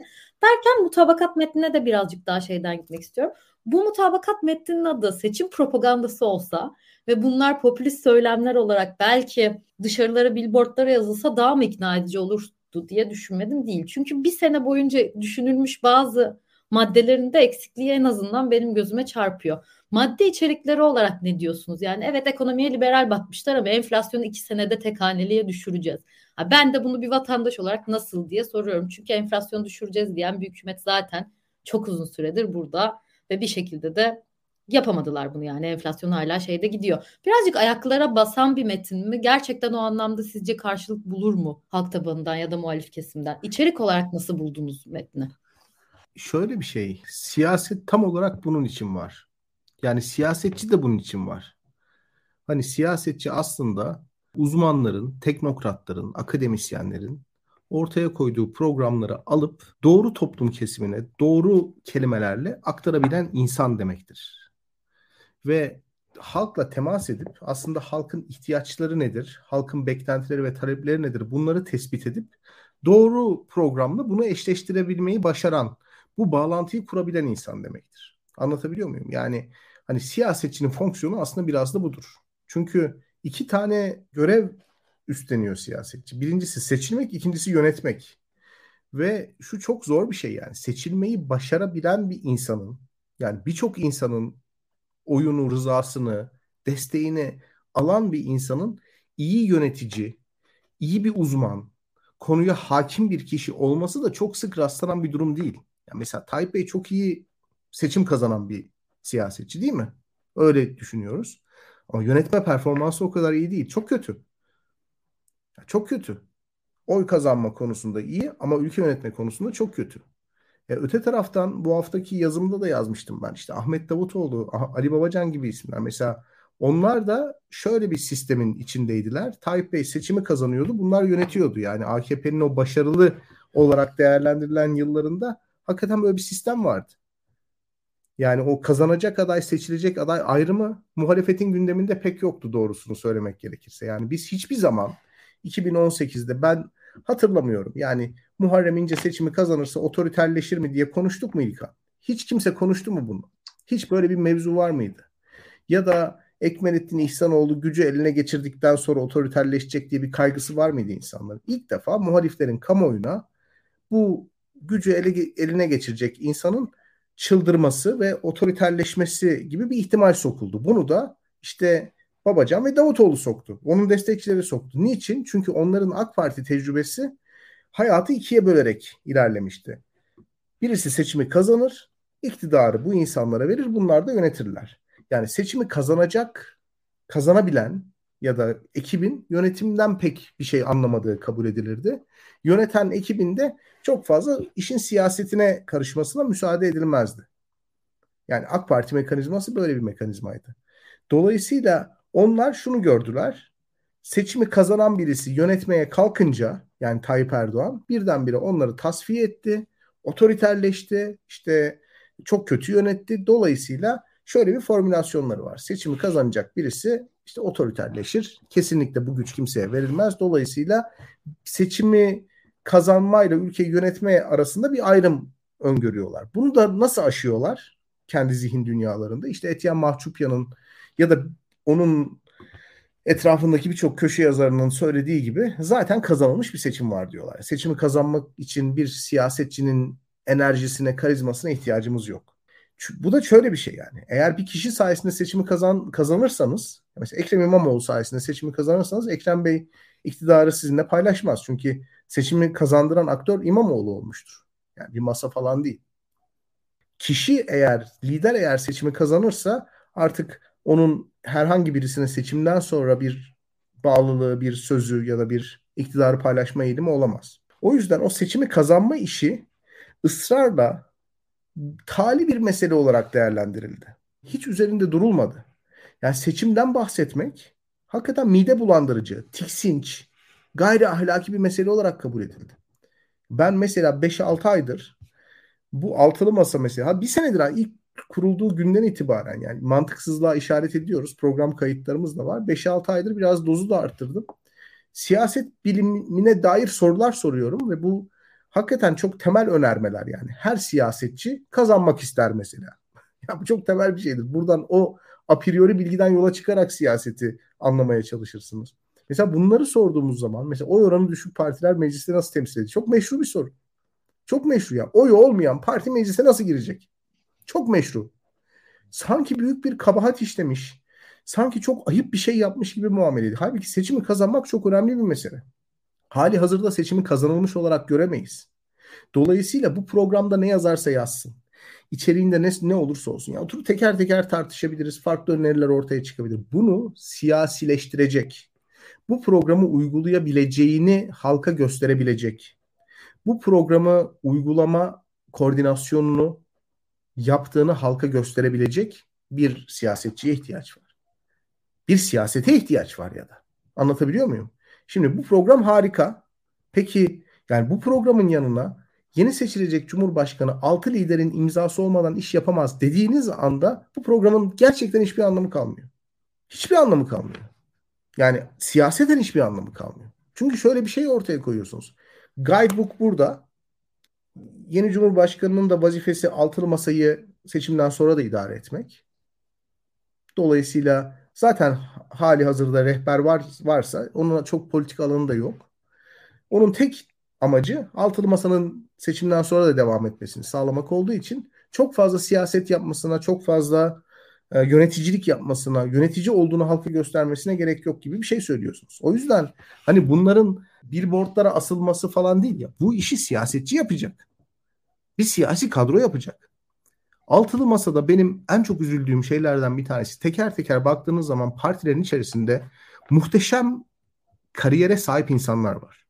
Derken mutabakat metnine de birazcık daha şeyden gitmek istiyorum. Bu mutabakat metninin adı seçim propagandası olsa ve bunlar popülist söylemler olarak belki dışarılara, billboardlara yazılsa daha mı ikna edici olurdu diye düşünmedim değil. Çünkü bir sene boyunca düşünülmüş bazı maddelerinde eksikliği en azından benim gözüme çarpıyor. Madde içerikleri olarak ne diyorsunuz? Yani evet, ekonomiye liberal bakmışlar ama enflasyonu iki senede tek haneliğe düşüreceğiz. Ha, ben de bunu bir vatandaş olarak nasıl diye soruyorum. Çünkü enflasyonu düşüreceğiz diyen bir hükümet zaten çok uzun süredir burada ve bir şekilde de yapamadılar bunu, yani enflasyon hala şeyde gidiyor. Birazcık ayaklara basan bir metin mi? Gerçekten o anlamda sizce karşılık bulur mu halk tabanından ya da muhalif kesimden? İçerik olarak nasıl buldunuz metni? Şöyle bir şey, siyaset tam olarak bunun için var. Yani siyasetçi de bunun için var. Hani siyasetçi aslında uzmanların, teknokratların, akademisyenlerin ortaya koyduğu programları alıp doğru toplum kesimine doğru kelimelerle aktarabilen insan demektir. Ve halkla temas edip aslında halkın ihtiyaçları nedir, halkın beklentileri ve talepleri nedir, bunları tespit edip doğru programla bunu eşleştirebilmeyi başaran, bu bağlantıyı kurabilen insan demektir. Anlatabiliyor muyum? Yani hani siyasetçinin fonksiyonu aslında biraz da budur. Çünkü iki tane görev üstleniyor siyasetçi. Birincisi seçilmek, ikincisi yönetmek. Ve şu çok zor bir şey yani. Seçilmeyi başarabilen bir insanın, yani birçok insanın oyunu, rızasını, desteğini alan bir insanın iyi yönetici, iyi bir uzman, konuya hakim bir kişi olması da çok sık rastlanan bir durum değil. Yani mesela Tayyip Bey çok iyi seçim kazanan bir siyasetçi değil mi? Öyle düşünüyoruz. Ama yönetme performansı o kadar iyi değil. Çok kötü. Çok kötü. Oy kazanma konusunda iyi ama ülke yönetme konusunda çok kötü. E öte taraftan bu haftaki yazımda da yazmıştım ben. İşte Ahmet Davutoğlu, Ali Babacan gibi isimler. Mesela onlar da şöyle bir sistemin içindeydiler. Tayyip Bey seçimi kazanıyordu. Bunlar yönetiyordu. Yani A K P'nin o başarılı olarak değerlendirilen yıllarında hakikaten böyle bir sistem vardı. Yani o kazanacak aday, seçilecek aday ayrımı muhalefetin gündeminde pek yoktu doğrusunu söylemek gerekirse. Yani biz hiçbir zaman iki bin on sekizde ben hatırlamıyorum. Yani Muharrem İnce seçimi kazanırsa otoriterleşir mi diye konuştuk mu İlkan? Hiç kimse konuştu mu bunu? Hiç böyle bir mevzu var mıydı? Ya da Ekmelettin İhsanoğlu gücü eline geçirdikten sonra otoriterleşecek diye bir kaygısı var mıydı insanların? İlk defa muhaliflerin kamuoyuna bu gücü ele, eline geçirecek insanın çıldırması ve otoriterleşmesi gibi bir ihtimal sokuldu. Bunu da işte Babacan ve Davutoğlu soktu. Onun destekçileri soktu. Niçin? Çünkü onların AK Parti tecrübesi hayatı ikiye bölerek ilerlemişti. Birisi seçimi kazanır, iktidarı bu insanlara verir, bunlar da yönetirler. Yani seçimi kazanacak, kazanabilen ya da ekibin yönetimden pek bir şey anlamadığı kabul edilirdi. Yöneten ekibin de çok fazla işin siyasetine karışmasına müsaade edilmezdi. Yani AK Parti mekanizması böyle bir mekanizmaydı. Dolayısıyla onlar şunu gördüler. Seçimi kazanan birisi yönetmeye kalkınca, yani Tayyip Erdoğan birdenbire onları tasfiye etti, otoriterleşti, işte çok kötü yönetti. Dolayısıyla şöyle bir formülasyonları var. Seçimi kazanacak birisi işte otoriterleşir. Kesinlikle bu güç kimseye verilmez. Dolayısıyla seçimi kazanmayla ülkeyi yönetme arasında bir ayrım öngörüyorlar. Bunu da nasıl aşıyorlar kendi zihin dünyalarında? İşte Etiyen Mahçupya'nın ya da onun etrafındaki birçok köşe yazarının söylediği gibi zaten kazanılmış bir seçim var diyorlar. Seçimi kazanmak için bir siyasetçinin enerjisine, karizmasına ihtiyacımız yok. Bu da şöyle bir şey yani. Eğer bir kişi sayesinde seçimi kazan, kazanırsanız, mesela Ekrem İmamoğlu sayesinde seçimi kazanırsanız Ekrem Bey iktidarı sizinle paylaşmaz. Çünkü seçimi kazandıran aktör İmamoğlu olmuştur. Yani bir masa falan değil. Kişi eğer, lider eğer seçimi kazanırsa artık onun herhangi birisine seçimden sonra bir bağlılığı, bir sözü ya da bir iktidarı paylaşma eğilimi olamaz. O yüzden o seçimi kazanma işi ısrarla tali bir mesele olarak değerlendirildi. Hiç üzerinde durulmadı. Yani seçimden bahsetmek hakikaten mide bulandırıcı, tiksinç, gayri ahlaki bir mesele olarak kabul edildi. Ben mesela beş altı aydır bu altılı masa mesela bir senedir ha, ilk kurulduğu günden itibaren yani mantıksızlığa işaret ediyoruz. Program kayıtlarımız da var. beş altı aydır biraz dozu da arttırdım. Siyaset bilimine dair sorular soruyorum ve bu hakikaten çok temel önermeler yani. Her siyasetçi kazanmak ister mesela. Ya bu çok temel bir şeydir. Buradan o a priori bilgiden yola çıkarak siyaseti anlamaya çalışırsınız. Mesela bunları sorduğumuz zaman mesela oy oranı düşük partiler mecliste nasıl temsil ediyor? Çok meşru bir soru. Çok meşru ya. Oyu olmayan parti meclise nasıl girecek? Çok meşru. Sanki büyük bir kabahat işlemiş, sanki çok ayıp bir şey yapmış gibi muameleydi. Halbuki seçimi kazanmak çok önemli bir mesele. Hali hazırda seçimi kazanılmış olarak göremeyiz. Dolayısıyla bu programda ne yazarsa yazsın, İçeriğinde ne, ne olursa olsun. Ya oturup teker teker tartışabiliriz. Farklı öneriler ortaya çıkabilir. Bunu siyasileştirecek, bu programı uygulayabileceğini halka gösterebilecek, bu programı uygulama koordinasyonunu yaptığını halka gösterebilecek bir siyasetçiye ihtiyaç var. Bir siyasete ihtiyaç var ya da. Anlatabiliyor muyum? Şimdi bu program harika. Peki yani bu programın yanına yeni seçilecek Cumhurbaşkanı altı liderin imzası olmadan iş yapamaz dediğiniz anda bu programın gerçekten hiçbir anlamı kalmıyor. Hiçbir anlamı kalmıyor. Yani siyaseten hiçbir anlamı kalmıyor. Çünkü şöyle bir şey ortaya koyuyorsunuz. Guidebook burada. Yeni Cumhurbaşkanı'nın da vazifesi altılı masayı seçimden sonra da idare etmek. Dolayısıyla zaten hali hazırda rehber var, varsa onun çok politik alanı da yok. Onun tek amacı altılı masanın seçimden sonra da devam etmesini sağlamak olduğu için çok fazla siyaset yapmasına, çok fazla e, yöneticilik yapmasına, yönetici olduğunu halka göstermesine gerek yok gibi bir şey söylüyorsunuz. O yüzden hani bunların billboardlara asılması falan değil ya. Bu işi siyasetçi yapacak. Bir siyasi kadro yapacak. Altılı masada benim en çok üzüldüğüm şeylerden bir tanesi, teker teker baktığınız zaman partilerin içerisinde muhteşem kariyere sahip insanlar var.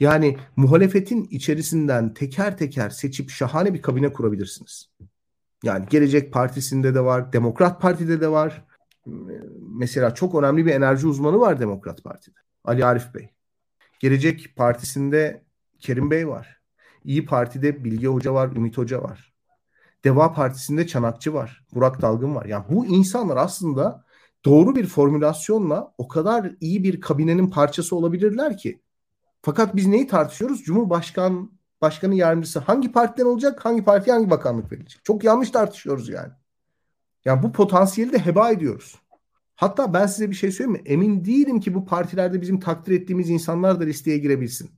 Yani muhalefetin içerisinden teker teker seçip şahane bir kabine kurabilirsiniz. Yani Gelecek Partisi'nde de var, Demokrat Parti'de de var. Mesela çok önemli bir enerji uzmanı var Demokrat Parti'de. Ali Arif Bey. Gelecek Partisi'nde Kerim Bey var. İYİ Parti'de Bilge Hoca var, Ümit Hoca var. Deva Partisi'nde Çanakçı var, Burak Dalgın var. Yani bu insanlar aslında doğru bir formülasyonla o kadar iyi bir kabinenin parçası olabilirler ki. Fakat biz neyi tartışıyoruz? Cumhurbaşkanı başkanı yardımcısı hangi partiden olacak, hangi partiye hangi bakanlık verilecek? Çok yanlış tartışıyoruz yani. Yani bu potansiyeli de heba ediyoruz. Hatta ben size bir şey söyleyeyim mi? Emin değilim ki bu partilerde bizim takdir ettiğimiz insanlar da listeye girebilsin.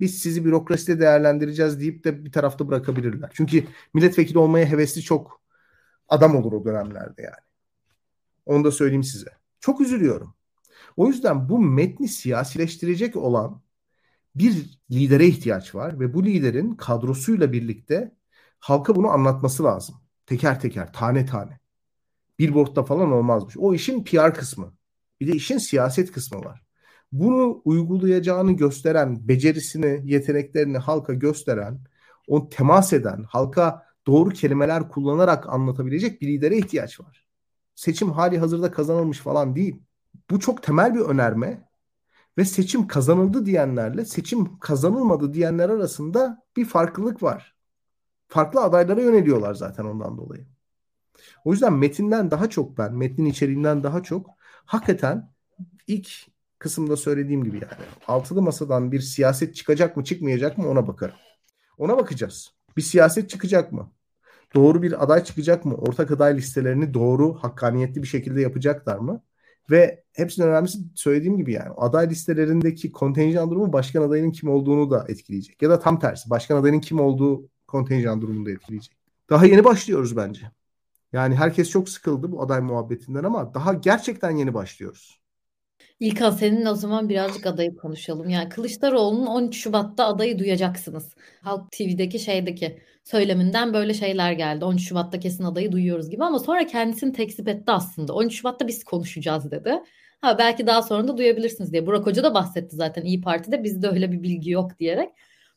Biz sizi bürokraside değerlendireceğiz deyip de bir tarafta bırakabilirler. Çünkü milletvekili olmaya hevesli çok adam olur o dönemlerde yani. Onu da söyleyeyim size. Çok üzülüyorum. O yüzden bu metni siyasileştirecek olan bir lidere ihtiyaç var ve bu liderin kadrosuyla birlikte halka bunu anlatması lazım. Teker teker, tane tane. Billboard'da falan olmazmış. O işin P R kısmı. Bir de işin siyaset kısmı var. Bunu uygulayacağını gösteren, becerisini, yeteneklerini halka gösteren, onu temas eden, halka doğru kelimeler kullanarak anlatabilecek bir lidere ihtiyaç var. Seçim hali hazırda kazanılmış falan değil. Bu çok temel bir önerme ve seçim kazanıldı diyenlerle seçim kazanılmadı diyenler arasında bir farklılık var. Farklı adaylara yöneliyorlar zaten ondan dolayı. O yüzden metinden daha çok ben, metnin içeriğinden daha çok hakikaten ilk kısımda söylediğim gibi yani altılı masadan bir siyaset çıkacak mı çıkmayacak mı ona bakarım. Ona bakacağız. Bir siyaset çıkacak mı? Doğru bir aday çıkacak mı? Ortak aday listelerini doğru, hakkaniyetli bir şekilde yapacaklar mı? Ve hepsinin önemlisi söylediğim gibi yani aday listelerindeki kontenjan durumu başkan adayının kim olduğunu da etkileyecek. Ya da tam tersi başkan adayının kim olduğu kontenjan durumunu da etkileyecek. Daha yeni başlıyoruz bence. Yani herkes çok sıkıldı bu aday muhabbetinden ama daha gerçekten yeni başlıyoruz. İlkan senin o zaman birazcık adayı konuşalım. Yani Kılıçdaroğlu'nun on üç Şubat'ta adayı duyacaksınız. Halk T V'deki şeydeki söyleminden böyle şeyler geldi. on üç Şubat'ta kesin adayı duyuyoruz gibi ama sonra kendisini tekzip etti aslında. on üç Şubat'ta biz konuşacağız dedi. Ha belki daha sonra da duyabilirsiniz diye. Burak Hoca da bahsetti zaten İYİ Parti'de bizde öyle bir bilgi yok diyerek.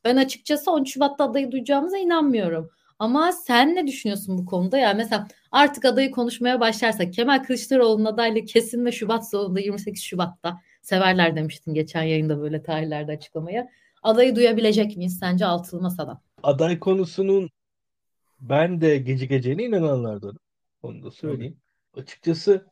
Ben açıkçası on üç Şubat'ta adayı duyacağımıza inanmıyorum. Ama sen ne düşünüyorsun bu konuda? Yani mesela artık adayı konuşmaya başlarsak Kemal Kılıçdaroğlu'nun adaylığı kesin ve Şubat sonunda yirmi sekiz Şubat'ta severler demiştin geçen yayında böyle tarihlerde açıklamaya. Adayı duyabilecek miyiz sence Altılı Masa'dan? Aday konusunun ben de gece gecene inananlardanım. Onu da söyleyeyim. Hı. Açıkçası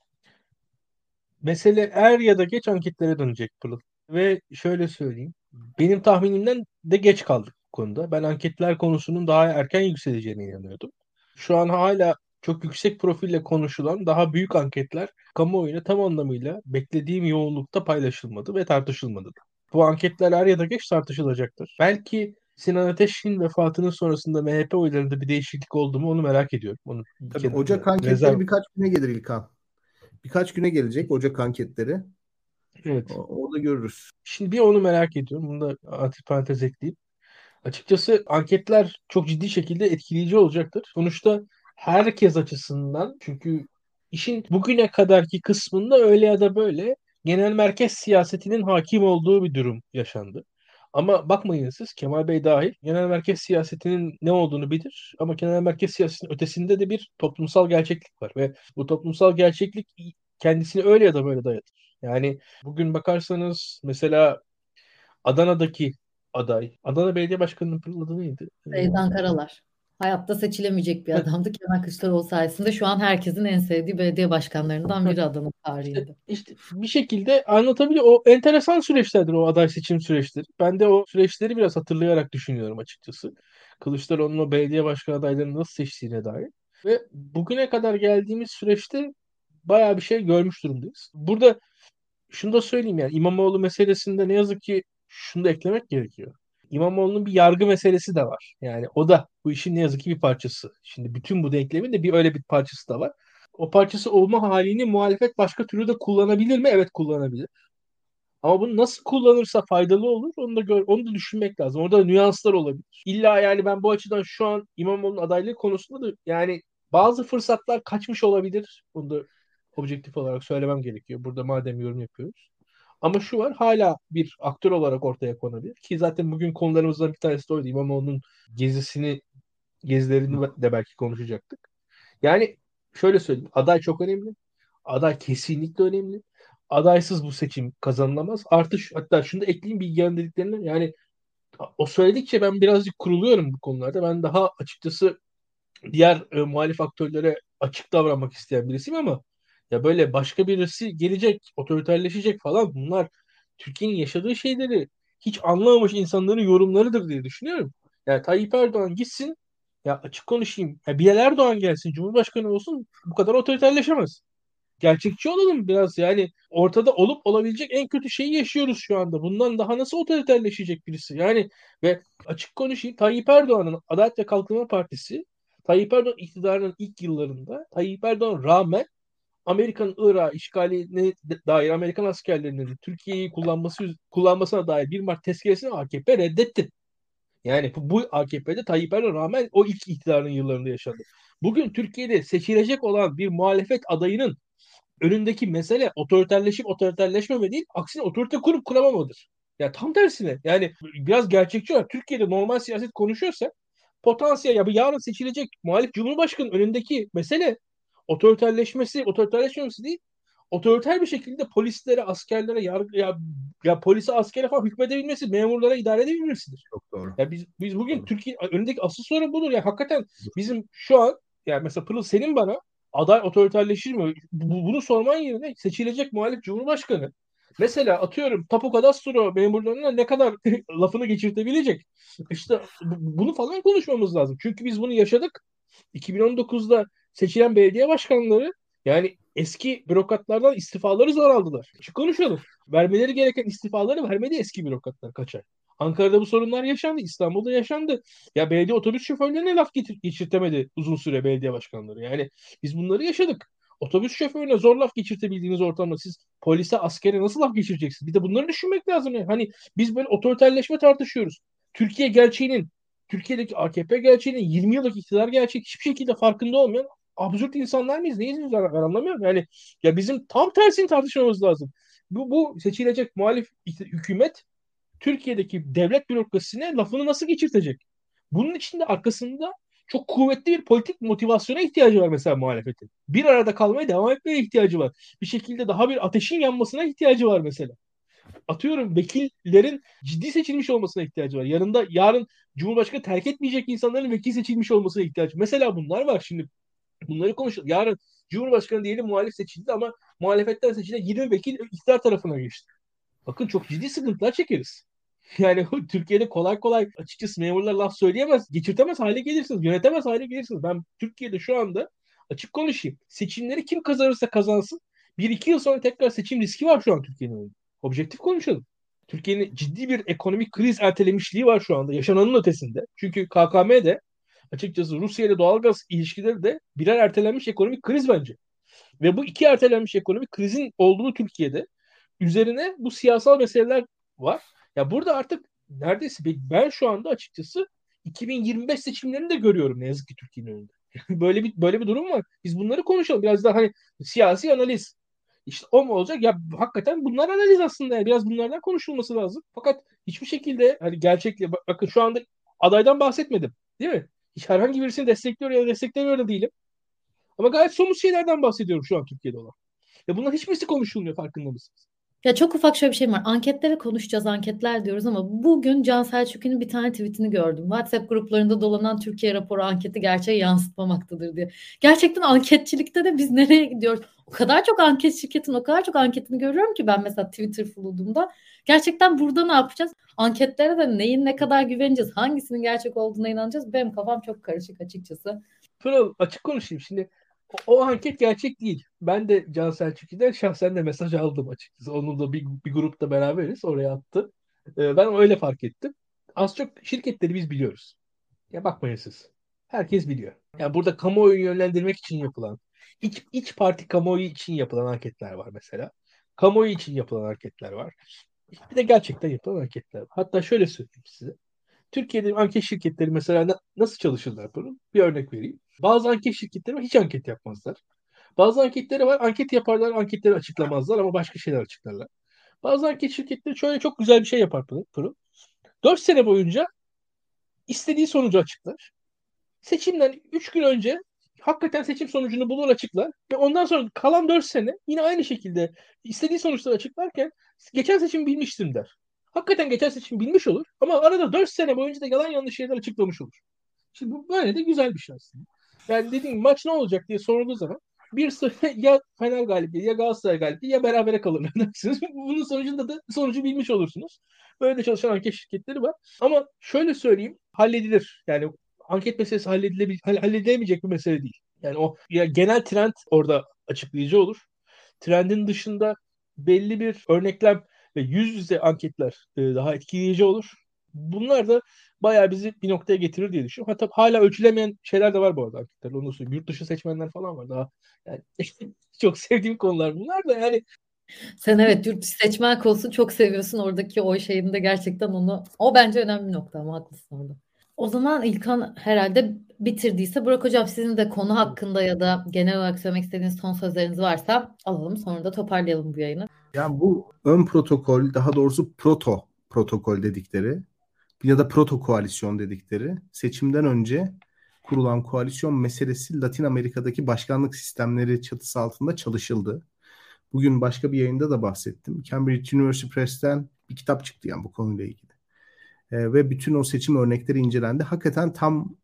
mesele er ya da geç anketlere dönecek Pırıl. Ve şöyle söyleyeyim. Benim tahminimden de geç kaldık bu konuda. Ben anketler konusunun daha erken yükseleceğine inanıyordum. Şu an hala çok yüksek profille konuşulan daha büyük anketler kamuoyuna tam anlamıyla beklediğim yoğunlukta paylaşılmadı ve tartışılmadı da. Bu anketler er ya da geç tartışılacaktır. Belki Sinan Ateş'in vefatının sonrasında M H P oylarında bir değişiklik oldu mu onu merak ediyorum. Onu Ocak anketleri Rezerv... birkaç güne gelir İlkan. Birkaç güne gelecek Ocak anketleri. Evet. Orada görürüz. Şimdi bir onu merak ediyorum. Bunu da antiparantez ekleyeyim. Açıkçası anketler çok ciddi şekilde etkileyici olacaktır. Sonuçta herkes açısından, çünkü işin bugüne kadarki kısmında öyle ya da böyle genel merkez siyasetinin hakim olduğu bir durum yaşandı. Ama bakmayın siz, Kemal Bey dahil genel merkez siyasetinin ne olduğunu bilir. Ama genel merkez siyasetinin ötesinde de bir toplumsal gerçeklik var. Ve bu toplumsal gerçeklik kendisini öyle ya da böyle dayatır. Yani bugün bakarsanız mesela Adana'daki aday, Adana Belediye Başkanı'nın adı neydi? Seydan Karalar. Hayatta seçilemeyecek bir adamdı. Kemal Kılıçdaroğlu sayesinde şu an herkesin en sevdiği belediye başkanlarından biri adamın tarihinde. İşte, işte bir şekilde anlatabiliyor. O enteresan süreçlerdir o aday seçim süreçleri. Ben de o süreçleri biraz hatırlayarak düşünüyorum açıkçası. Kılıçdaroğlu'nun o belediye başkan adaylarını nasıl seçtiğine dair. Ve bugüne kadar geldiğimiz süreçte bayağı bir şey görmüş durumdayız. Burada şunu da söyleyeyim, yani İmamoğlu meselesinde ne yazık ki şunu da eklemek gerekiyor. İmamoğlu'nun bir yargı meselesi de var. Yani o da bu işin ne yazık ki bir parçası. Şimdi bütün bu denklemin de bir öyle bir parçası da var. O parçası olma halini muhalefet başka türlü de kullanabilir mi? Evet, kullanabilir. Ama bunu nasıl kullanırsa faydalı olur. Onu da gör, onu da düşünmek lazım. Orada nüanslar olabilir. İlla yani ben bu açıdan şu an İmamoğlu'nun adaylığı konusunda da yani bazı fırsatlar kaçmış olabilir. Bunu da objektif olarak söylemem gerekiyor. Burada madem yorum yapıyoruz. Ama şu var, hala bir aktör olarak ortaya konabilir ki zaten bugün konularımızdan bir tanesi de oydu. İmamoğlu'nun gezisini, gezilerini de belki konuşacaktık. Yani şöyle söyleyeyim, aday çok önemli. Aday kesinlikle önemli. Adaysız bu seçim kazanılamaz. Artış, hatta şunu da ekleyeyim Bilgehan dediklerine, yani o söyledikçe ben birazcık kuruluyorum bu konularda. Ben daha açıkçası diğer e, muhalif aktörlere açık davranmak isteyen birisiyim ama ya böyle başka birisi gelecek, otoriterleşecek falan, bunlar Türkiye'nin yaşadığı şeyleri hiç anlamamış insanların yorumlarıdır diye düşünüyorum. Yani Tayyip Erdoğan gitsin, ya açık konuşayım, ya Bilal Erdoğan gelsin, Cumhurbaşkanı olsun, bu kadar otoriterleşemez. Gerçekçi olalım biraz, yani ortada olup olabilecek en kötü şeyi yaşıyoruz şu anda. Bundan daha nasıl otoriterleşecek birisi? Yani ve açık konuşayım, Tayyip Erdoğan'ın Adalet ve Kalkınma Partisi, Tayyip Erdoğan iktidarının ilk yıllarında Tayyip Erdoğan rağmen Amerika'nın Irak işgaline dair Amerikan askerlerinin Türkiye'yi kullanması kullanmasına dair bir Mart tezkeresini A K P reddetti. Yani bu A K P'de Tayyip Erdoğan rağmen o ilk iktidarın yıllarında yaşandı. Bugün Türkiye'de seçilecek olan bir muhalefet adayının önündeki mesele otoriterleşip otoriterleşmeme değil, aksine otorite kurup kuramamadır. Ya tam tersine, yani biraz gerçekçi olarak Türkiye'de normal siyaset konuşuyorsa potansiyel ya yarın seçilecek muhalif Cumhurbaşkanı'nın önündeki mesele otoriterleşmesi, otoriterleşmemesi değil, otoriter bir şekilde polislere, askerlere, yargı, ya, ya polise, askere falan hükmedebilmesi, memurlara idare edebilmesidir. Çok doğru. Ya biz biz bugün doğru. Türkiye önündeki asıl soru budur. Ya hakikaten bizim şu an, yani mesela Pırıl senin bana aday otoriterleşir mi? Bu, bunu sorman yerine seçilecek muhalif Cumhurbaşkanı mesela atıyorum tapu kadastro memurlarına ne kadar lafını geçirtebilecek? İşte bunu falan konuşmamız lazım. Çünkü biz bunu yaşadık. iki bin on dokuzda seçilen belediye başkanları yani eski bürokratlardan istifaları zor aldılar. Çık konuşalım. Vermeleri gereken istifaları vermedi eski bürokratlar kaçar. Ankara'da bu sorunlar yaşandı. İstanbul'da yaşandı. Ya belediye otobüs şoförlerine laf geçirtemedi uzun süre belediye başkanları. Yani biz bunları yaşadık. Otobüs şoförüne zor laf geçirtebildiğiniz ortamda siz polise, askere nasıl laf geçireceksiniz? Bir de bunları düşünmek lazım. Yani. Hani biz böyle otoriterleşme tartışıyoruz. Türkiye gerçeğinin, Türkiye'deki A K P gerçeğinin, yirmi yıllık iktidar gerçeği hiçbir şekilde farkında olmayan absürt insanlar mıyız? Neyiz biz? Anlamıyorum. Yani ya bizim tam tersini tartışmamız lazım. Bu, bu seçilecek muhalif hükümet Türkiye'deki devlet bürokrasisine lafını nasıl geçirtecek? Bunun için de arkasında çok kuvvetli bir politik motivasyona ihtiyacı var mesela muhalefetin. Bir arada kalmaya devam etmeye ihtiyacı var. Bir şekilde daha bir ateşin yanmasına ihtiyacı var mesela. atıyorum vekillerin ciddi seçilmiş olmasına ihtiyacı var. Yanında yarın Cumhurbaşkanı terk etmeyecek insanların vekil seçilmiş olmasına ihtiyacı var. Mesela bunlar var şimdi. Bunları konuşalım. Yarın Cumhurbaşkanı diyelim muhalif seçildi ama muhalefetten seçilen yirmi vekil iktidar tarafına geçti. Bakın çok ciddi sıkıntılar çekeriz. Yani Türkiye'de kolay kolay açıkçası memurlar laf söyleyemez, geçirtemez hale gelirsiniz, yönetemez hale gelirsiniz. Ben Türkiye'de şu anda açık konuşayım. Seçimleri kim kazanırsa kazansın bir iki yıl sonra tekrar seçim riski var şu an Türkiye'nin. Objektif konuşalım. Türkiye'nin ciddi bir ekonomik kriz ertelemişliği var şu anda yaşananın ötesinde. Çünkü K K M'de açıkçası Rusya ile doğalgaz ilişkileri de birer ertelenmiş ekonomik kriz bence. Ve bu iki ertelenmiş ekonomik krizin olduğu Türkiye'de üzerine bu siyasal meseleler var. Ya burada artık neredeyse ben şu anda açıkçası iki bin yirmi beş seçimlerini de görüyorum ne yazık ki Türkiye'nin önünde. böyle bir böyle bir durum var. Biz bunları konuşalım. Biraz daha hani siyasi analiz. İşte o mu olacak? Ya hakikaten bunlar analiz aslında. Yani biraz bunlardan konuşulması lazım. Fakat hiçbir şekilde hani gerçekle bakın şu anda adaydan bahsetmedim. Değil mi? Hiç herhangi birisini destekliyor ya da desteklemiyor da değilim. Ama gayet somut şeylerden bahsediyorum şu an Türkiye'de olan. Ya bunların hiçbirisi konuşulmuyor farkında mısınız? Ya çok ufak şöyle bir şey var. Ankette ve konuşacağız anketler diyoruz ama bugün Can Selçuk'un bir tane tweetini gördüm. WhatsApp gruplarında dolanan Türkiye raporu anketi gerçeği yansıtmamaktadır diye. Gerçekten anketçilikte de biz nereye gidiyoruz? O kadar çok anket şirketin o kadar çok anketini görüyorum ki ben mesela Twitter full'umda. Gerçekten burada ne yapacağız? Anketlere de neyin ne kadar güveneceğiz? Hangisinin gerçek olduğuna inanacağız? Benim kafam çok karışık açıkçası. Pırıl açık konuşayım şimdi. O, o anket gerçek değil. Ben de Can Selçuk'dan şahsen de mesaj aldım açıkçası. Onun da bir, bir grupta beraberiz. Oraya attı. Ee, ben öyle fark ettim. Az çok şirketleri biz biliyoruz. Ya bakmayın siz. Herkes biliyor. Yani burada kamuoyu yönlendirmek için yapılan, iç, iç parti kamuoyu için yapılan anketler var mesela. Kamuoyu için yapılan anketler var. Bir de gerçekten yapılan anketler var. Hatta şöyle söyleyeyim size. Türkiye'de anket şirketleri mesela nasıl çalışırlar bunu? Bir örnek vereyim. Bazı anket şirketleri var hiç anket yapmazlar. Bazı anketleri var anket yaparlar anketleri açıklamazlar ama başka şeyler açıklarlar. Bazı anket şirketleri şöyle çok güzel bir şey yapar bunu. dört sene boyunca istediği sonucu açıklar. Seçimden üç gün önce hakikaten seçim sonucunu bulur açıklar. Ve ondan sonra kalan dört sene yine aynı şekilde istediği sonuçları açıklarken geçen seçim bilmiştim der. Hakikaten geçen seçim bilmiş olur ama arada dört sene boyunca da yalan yanlış şeyler açıklamış olur. Şimdi bu böyle de güzel bir şey aslında. Yani dediğim gibi maç ne olacak diye sorulduğu zaman bir sıfır ya Fener galibiyeti ya Galatasaray galibiyeti ya berabere kalır dersiniz. Bunun sonucunda da sonucu bilmiş olursunuz. Böyle de çalışan anket şirketleri var. Ama şöyle söyleyeyim halledilir. Yani anket meselesi halledilebilecek, halledilemeyecek bir mesele değil. Yani o ya genel trend orada açıklayıcı olur. Trendin dışında belli bir örneklem ve yüz yüze anketler daha etkileyici olur. Bunlar da bayağı bizi bir noktaya getirir diye düşünüyorum. Hatta hala ölçülemeyen şeyler de var bu arada anketler. Onu söyleyeyim. Yurt dışı seçmenler falan var daha. Yani çok sevdiğim konular bunlar da yani. Sen evet yurt dışı seçmen konusunu çok seviyorsun. Oradaki o şeyinde gerçekten onu. O bence önemli bir nokta ama haklısın orada. O zaman İlkan herhalde bitirdiyse Burak Hocam sizin de konu hakkında ya da genel olarak söylemek istediğiniz son sözleriniz varsa alalım sonra da toparlayalım bu yayını. Yani bu ön protokol daha doğrusu proto protokol dedikleri ya da proto koalisyon dedikleri seçimden önce kurulan koalisyon meselesi Latin Amerika'daki başkanlık sistemleri çatısı altında çalışıldı. Bugün başka bir yayında da bahsettim. Cambridge University Press'ten bir kitap çıktı yani bu konuyla ilgili. E, ve bütün o seçim örnekleri incelendi. Hakikaten tam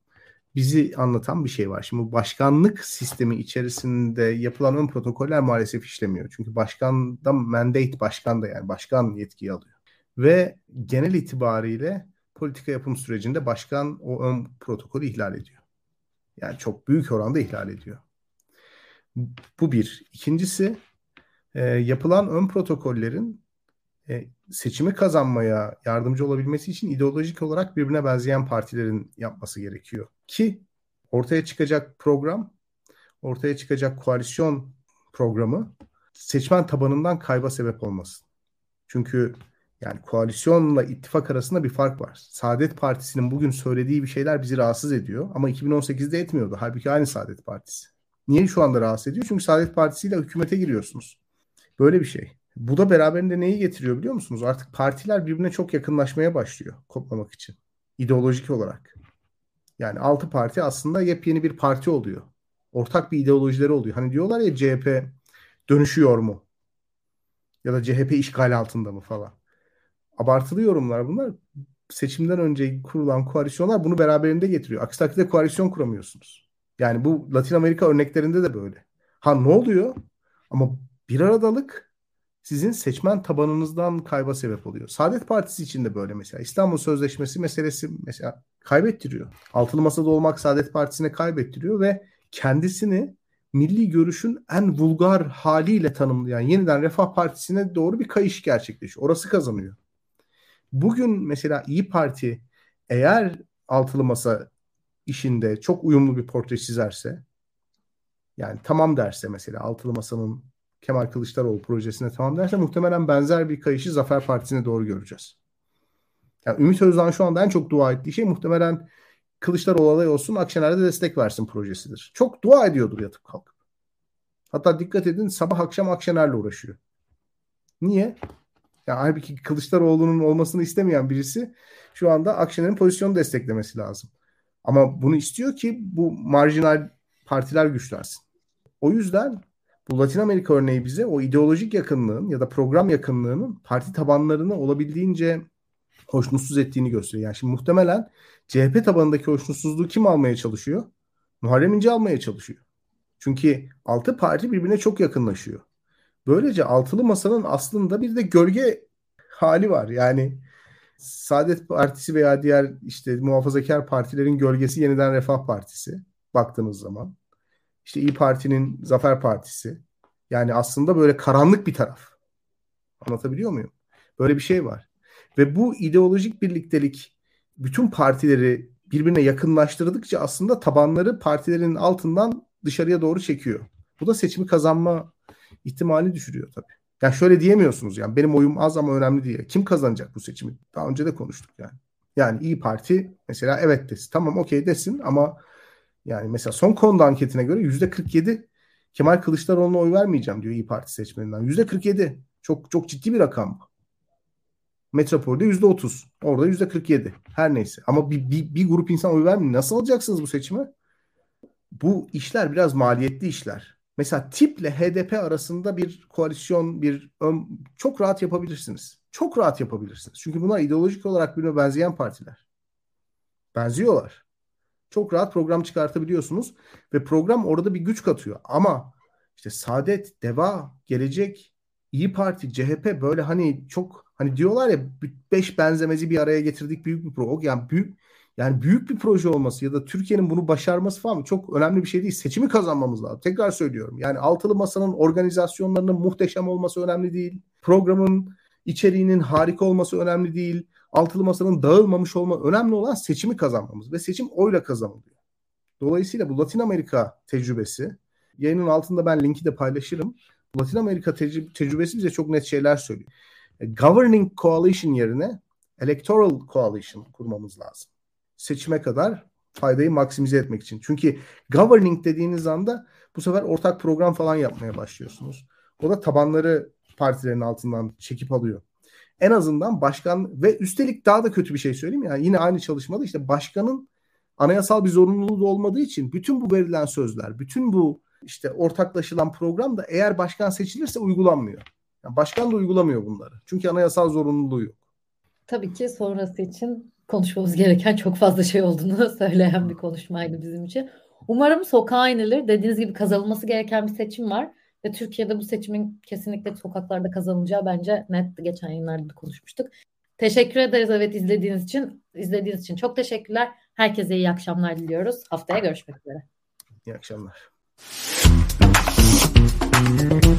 bizi anlatan bir şey var. Şimdi başkanlık sistemi içerisinde yapılan ön protokoller maalesef işlemiyor. Çünkü başkan da mandate başkan da yani başkan yetkiyi alıyor. Ve genel itibariyle politika yapım sürecinde başkan o ön protokolü ihlal ediyor. Yani çok büyük oranda ihlal ediyor. Bu bir. İkincisi e, yapılan ön protokollerin e, seçimi kazanmaya yardımcı olabilmesi için ideolojik olarak birbirine benzeyen partilerin yapması gerekiyor. Ki ortaya çıkacak program, ortaya çıkacak koalisyon programı seçmen tabanından kayba sebep olmasın. Çünkü yani koalisyonla ittifak arasında bir fark var. Saadet Partisi'nin bugün söylediği bir şeyler bizi rahatsız ediyor. Ama iki bin on sekizde etmiyordu. Halbuki aynı Saadet Partisi. Niye şu anda rahatsız ediyor? Çünkü Saadet Partisi ile hükümete giriyorsunuz. Böyle bir şey. Bu da beraberinde neyi getiriyor biliyor musunuz? Artık partiler birbirine çok yakınlaşmaya başlıyor koplamak için. İdeolojik olarak. Yani altı parti aslında yepyeni bir parti oluyor. Ortak bir ideolojileri oluyor. Hani diyorlar ya C H P dönüşüyor mu? Ya da C H P işgal altında mı falan. Abartılı yorumlar bunlar. Seçimden önce kurulan koalisyonlar bunu beraberinde getiriyor. Aksi takdirde koalisyon kuramıyorsunuz. Yani bu Latin Amerika örneklerinde de böyle. Ha ne oluyor? Ama bir aradalık sizin seçmen tabanınızdan kayba sebep oluyor. Saadet Partisi için de böyle mesela. İstanbul Sözleşmesi meselesi mesela kaybettiriyor. Altılı Masa'da olmak Saadet Partisi'ne kaybettiriyor ve kendisini milli görüşün en vulgar haliyle tanımlayan yeniden Refah Partisi'ne doğru bir kayış gerçekleşiyor. Orası kazanıyor. Bugün mesela İYİ Parti eğer Altılı Masa işinde çok uyumlu bir portre çizerse, yani tamam derse mesela Altılı Masa'nın Kemal Kılıçdaroğlu projesine tamam derse muhtemelen benzer bir kayışı Zafer Partisi'ne doğru göreceğiz. Yani Ümit Özdağ'ın şu anda en çok dua ettiği şey muhtemelen Kılıçdaroğlu aday olsun, Akşener'de destek versin projesidir. Çok dua ediyordur yatıp kalkıp. Hatta dikkat edin sabah akşam Akşener'le uğraşıyor. Niye? Yani halbuki Kılıçdaroğlu'nun olmasını istemeyen birisi şu anda Akşener'in pozisyonu desteklemesi lazım. Ama bunu istiyor ki bu marjinal partiler güçlensin. O yüzden bu Latin Amerika örneği bize o ideolojik yakınlığın ya da program yakınlığının parti tabanlarını olabildiğince hoşnutsuz ettiğini gösteriyor. Yani şimdi muhtemelen C H P tabanındaki hoşnutsuzluğu kim almaya çalışıyor? Muharrem İnce almaya çalışıyor. Çünkü altı parti birbirine çok yakınlaşıyor. Böylece altılı masanın aslında bir de gölge hali var. Yani Saadet Partisi veya diğer işte muhafazakar partilerin gölgesi yeniden Refah Partisi baktığınız zaman. İşte İYİ Parti'nin Zafer Partisi. Yani aslında böyle karanlık bir taraf. Anlatabiliyor muyum? Böyle bir şey var. Ve bu ideolojik birliktelik bütün partileri birbirine yakınlaştırdıkça aslında tabanları partilerin altından dışarıya doğru çekiyor. Bu da seçimi kazanma ihtimali düşürüyor tabii. Ya yani şöyle diyemiyorsunuz yani benim oyum az ama önemli değil. Kim kazanacak bu seçimi? Daha önce de konuştuk yani. Yani İYİ Parti mesela evet desin. Tamam okey desin ama yani mesela son Konda anketine göre yüzde kırk yedi Kemal Kılıçdaroğlu'na oy vermeyeceğim diyor İYİ Parti seçmeninden. yüzde kırk yedi Çok çok ciddi bir rakam bu. Metropolde yüzde otuz Orada yüzde kırk yedi Her neyse. Ama bir, bir, bir grup insan oy vermiyor. Nasıl alacaksınız bu seçimi? Bu işler biraz maliyetli işler. Mesela T İ P ile H D P arasında bir koalisyon, bir ön, çok rahat yapabilirsiniz. Çok rahat yapabilirsiniz. Çünkü bunlar ideolojik olarak birbirine benzeyen partiler. Benziyorlar. Çok rahat program çıkartabiliyorsunuz. Ve program orada bir güç katıyor. Ama işte Saadet, Deva, Gelecek, İYİ Parti, C H P böyle hani çok hani diyorlar ya beş benzemezi bir araya getirdik büyük bir proje. Yani büyük yani büyük bir proje olması ya da Türkiye'nin bunu başarması falan çok önemli bir şey değil. Seçimi kazanmamız lazım. Tekrar söylüyorum. Yani altılı masanın organizasyonlarının muhteşem olması önemli değil. Programın içeriğinin harika olması önemli değil. Altılı masanın dağılmamış olma önemli olan seçimi kazanmamız ve seçim oyla kazanılıyor. Dolayısıyla bu Latin Amerika tecrübesi yayının altında ben linki de paylaşırım. Latin Amerika tecrü- tecrübesi bize çok net şeyler söylüyor. Governing coalition yerine electoral coalition kurmamız lazım. Seçime kadar faydayı maksimize etmek için. Çünkü governing dediğiniz anda bu sefer ortak program falan yapmaya başlıyorsunuz. O da tabanları partilerin altından çekip alıyor. En azından başkan ve üstelik daha da kötü bir şey söyleyeyim. Yani yine aynı çalışmada işte başkanın anayasal bir zorunluluğu da olmadığı için bütün bu verilen sözler, bütün bu İşte ortaklaşılan program da eğer başkan seçilirse uygulanmıyor. Yani başkan da uygulamıyor bunları. Çünkü anayasal zorunluluğu yok. Tabii ki sonrası için konuşmamız gereken çok fazla şey olduğunu söyleyen bir konuşmaydı bizim için. Umarım sokağa inilir. Dediğiniz gibi kazanılması gereken bir seçim var. Ve Türkiye'de bu seçimin kesinlikle sokaklarda kazanılacağı bence net. Geçen yayınlarda da konuşmuştuk. Teşekkür ederiz evet izlediğiniz için. İzlediğiniz için çok teşekkürler. Herkese iyi akşamlar diliyoruz. Haftaya görüşmek üzere. İyi akşamlar. Thank you.